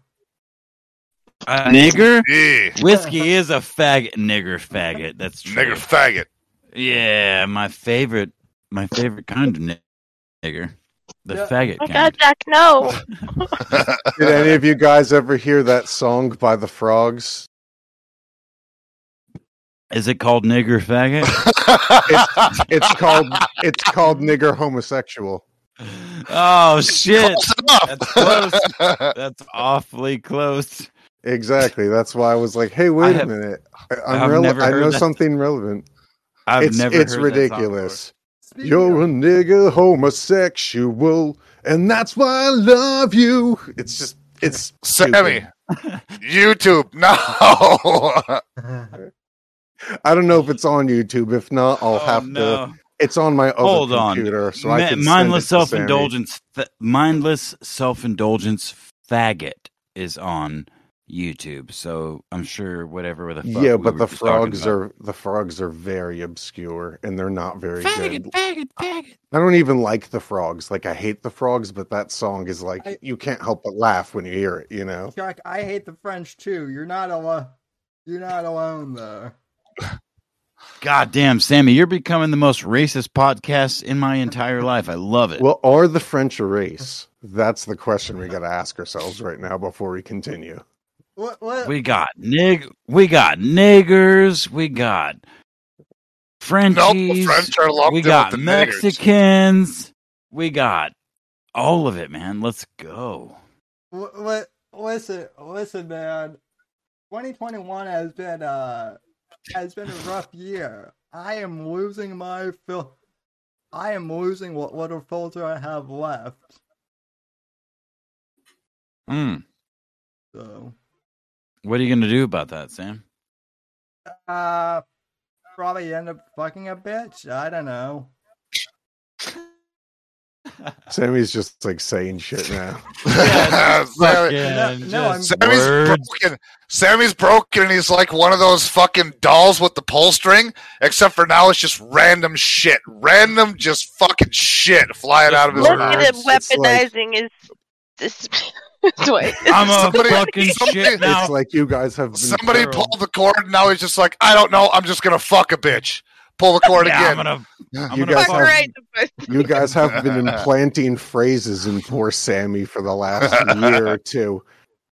Uh, nigger? Yeah. Whiskey is a faggot. Nigger faggot. That's true. Nigger faggot. Yeah, my favorite, my favorite kind of nigger. The yeah. faggot. Oh, God, Jack, no. Did any of you guys ever hear that song by the Frogs? Is it called Nigger Faggot? it's, it's called it's called Nigger Homosexual. Oh shit! Close That's close. That's awfully close. Exactly. That's why I was like, "Hey, wait have, a minute! I'm rele- I know something thing. relevant. I've it's, never. It's heard ridiculous. That You're of. a nigga homosexual, and that's why I love you. It's just it's Sammy. YouTube, no. I don't know if it's on YouTube. If not, I'll oh, have no. to. It's on my other Hold computer, on. so Ma- I can mindless send it to self-indulgence. Th- mindless self-indulgence faggot is on YouTube, so I'm sure whatever the fuck yeah, we but the frogs are the frogs are very obscure and they're not very faggot, good. Faggot, faggot. I don't even like the frogs. Like I hate the frogs, but that song is like I, you can't help but laugh when you hear it. You know, Chuck, I hate the French too. You're not alone. You're not alone though. God damn, Sammy, you're becoming the most racist podcast in my entire life. I love it. Well, are the French a race? That's the question we got to ask ourselves right now before we continue. What, what? We got nig, we got niggers, we got Frenchies, nope, French are locked we got Mexicans, niggers. We got all of it, man. Let's go. What, what, listen, listen, man. twenty twenty-one has been uh. has been a rough year. I am losing my fil- I am losing what little filter I have left. Hmm. So, what are you gonna do about that, Sam? Uh, probably end up fucking a bitch. I don't know. Sammy's just like saying shit now. Yeah, Sammy, no, no, I'm, Sammy's broken. Sammy's broken, and he's like one of those fucking dolls with the pull string. Except for now, it's just random shit, random just fucking shit flying out of his mouth. Look at him weaponizing his. This I'm a somebody, fucking somebody, shit now. It's like you guys have. Been somebody thorough. pulled the cord, and now he's just like, I don't know. I'm just gonna fuck a bitch. Pull the cord yeah, again. I'm gonna, I'm you, gonna guys have, you guys have been implanting phrases in poor Sammy for the last year or two.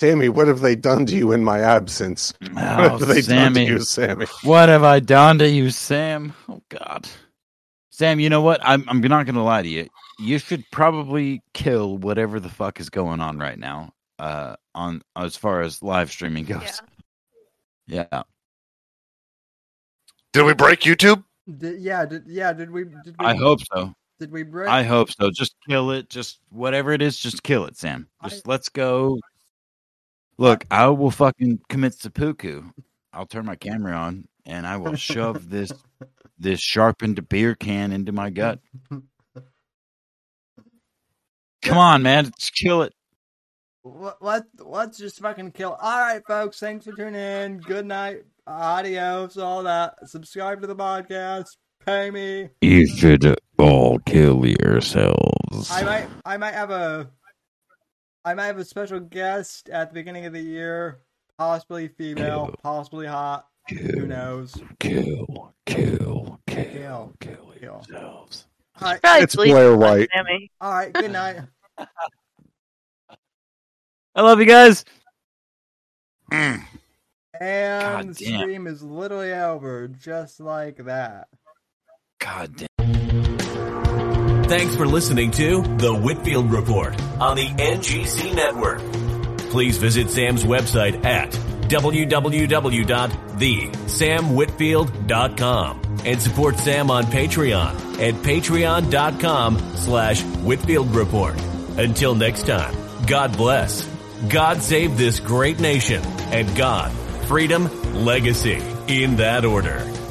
Sammy, what have they done to you in my absence? Oh, what have they Sammy. done to you, Sammy? What have I done to you, Sam? Oh, God. Sam, you know what? I'm, I'm not going to lie to you. You should probably kill whatever the fuck is going on right now uh, on as far as live streaming goes. Yeah. yeah. Did we break YouTube? Did, yeah, did, yeah. Did we? Did we I hope so. Did we break? I hope so. Just kill it. Just whatever it is, just kill it, Sam. Just I, let's go. Look, I will fucking commit seppuku. I'll turn my camera on and I will shove this this sharpened beer can into my gut. Come on, man, just kill it. What? Let, let's just fucking kill. All right, folks. Thanks for tuning in. Good night. Adios, all that. Subscribe to the podcast. Pay me. You should all kill yourselves. I might, I might have a, I might have a special guest at the beginning of the year. Possibly female. Kill. Possibly hot. Kill. Who knows? Kill, kill, kill, kill, kill yourselves. All right. It's Blair White. All right. Good night. I love you guys. Mm. And the stream is literally over, just like that. God damn. Thanks for listening to The Whitfield Report on the N G C Network. Please visit Sam's website at w w w dot the sam whitfield dot com and support Sam on Patreon at patreon.com slash Whitfield Report. Until next time, God bless, God save this great nation, and God... freedom, legacy, in that order.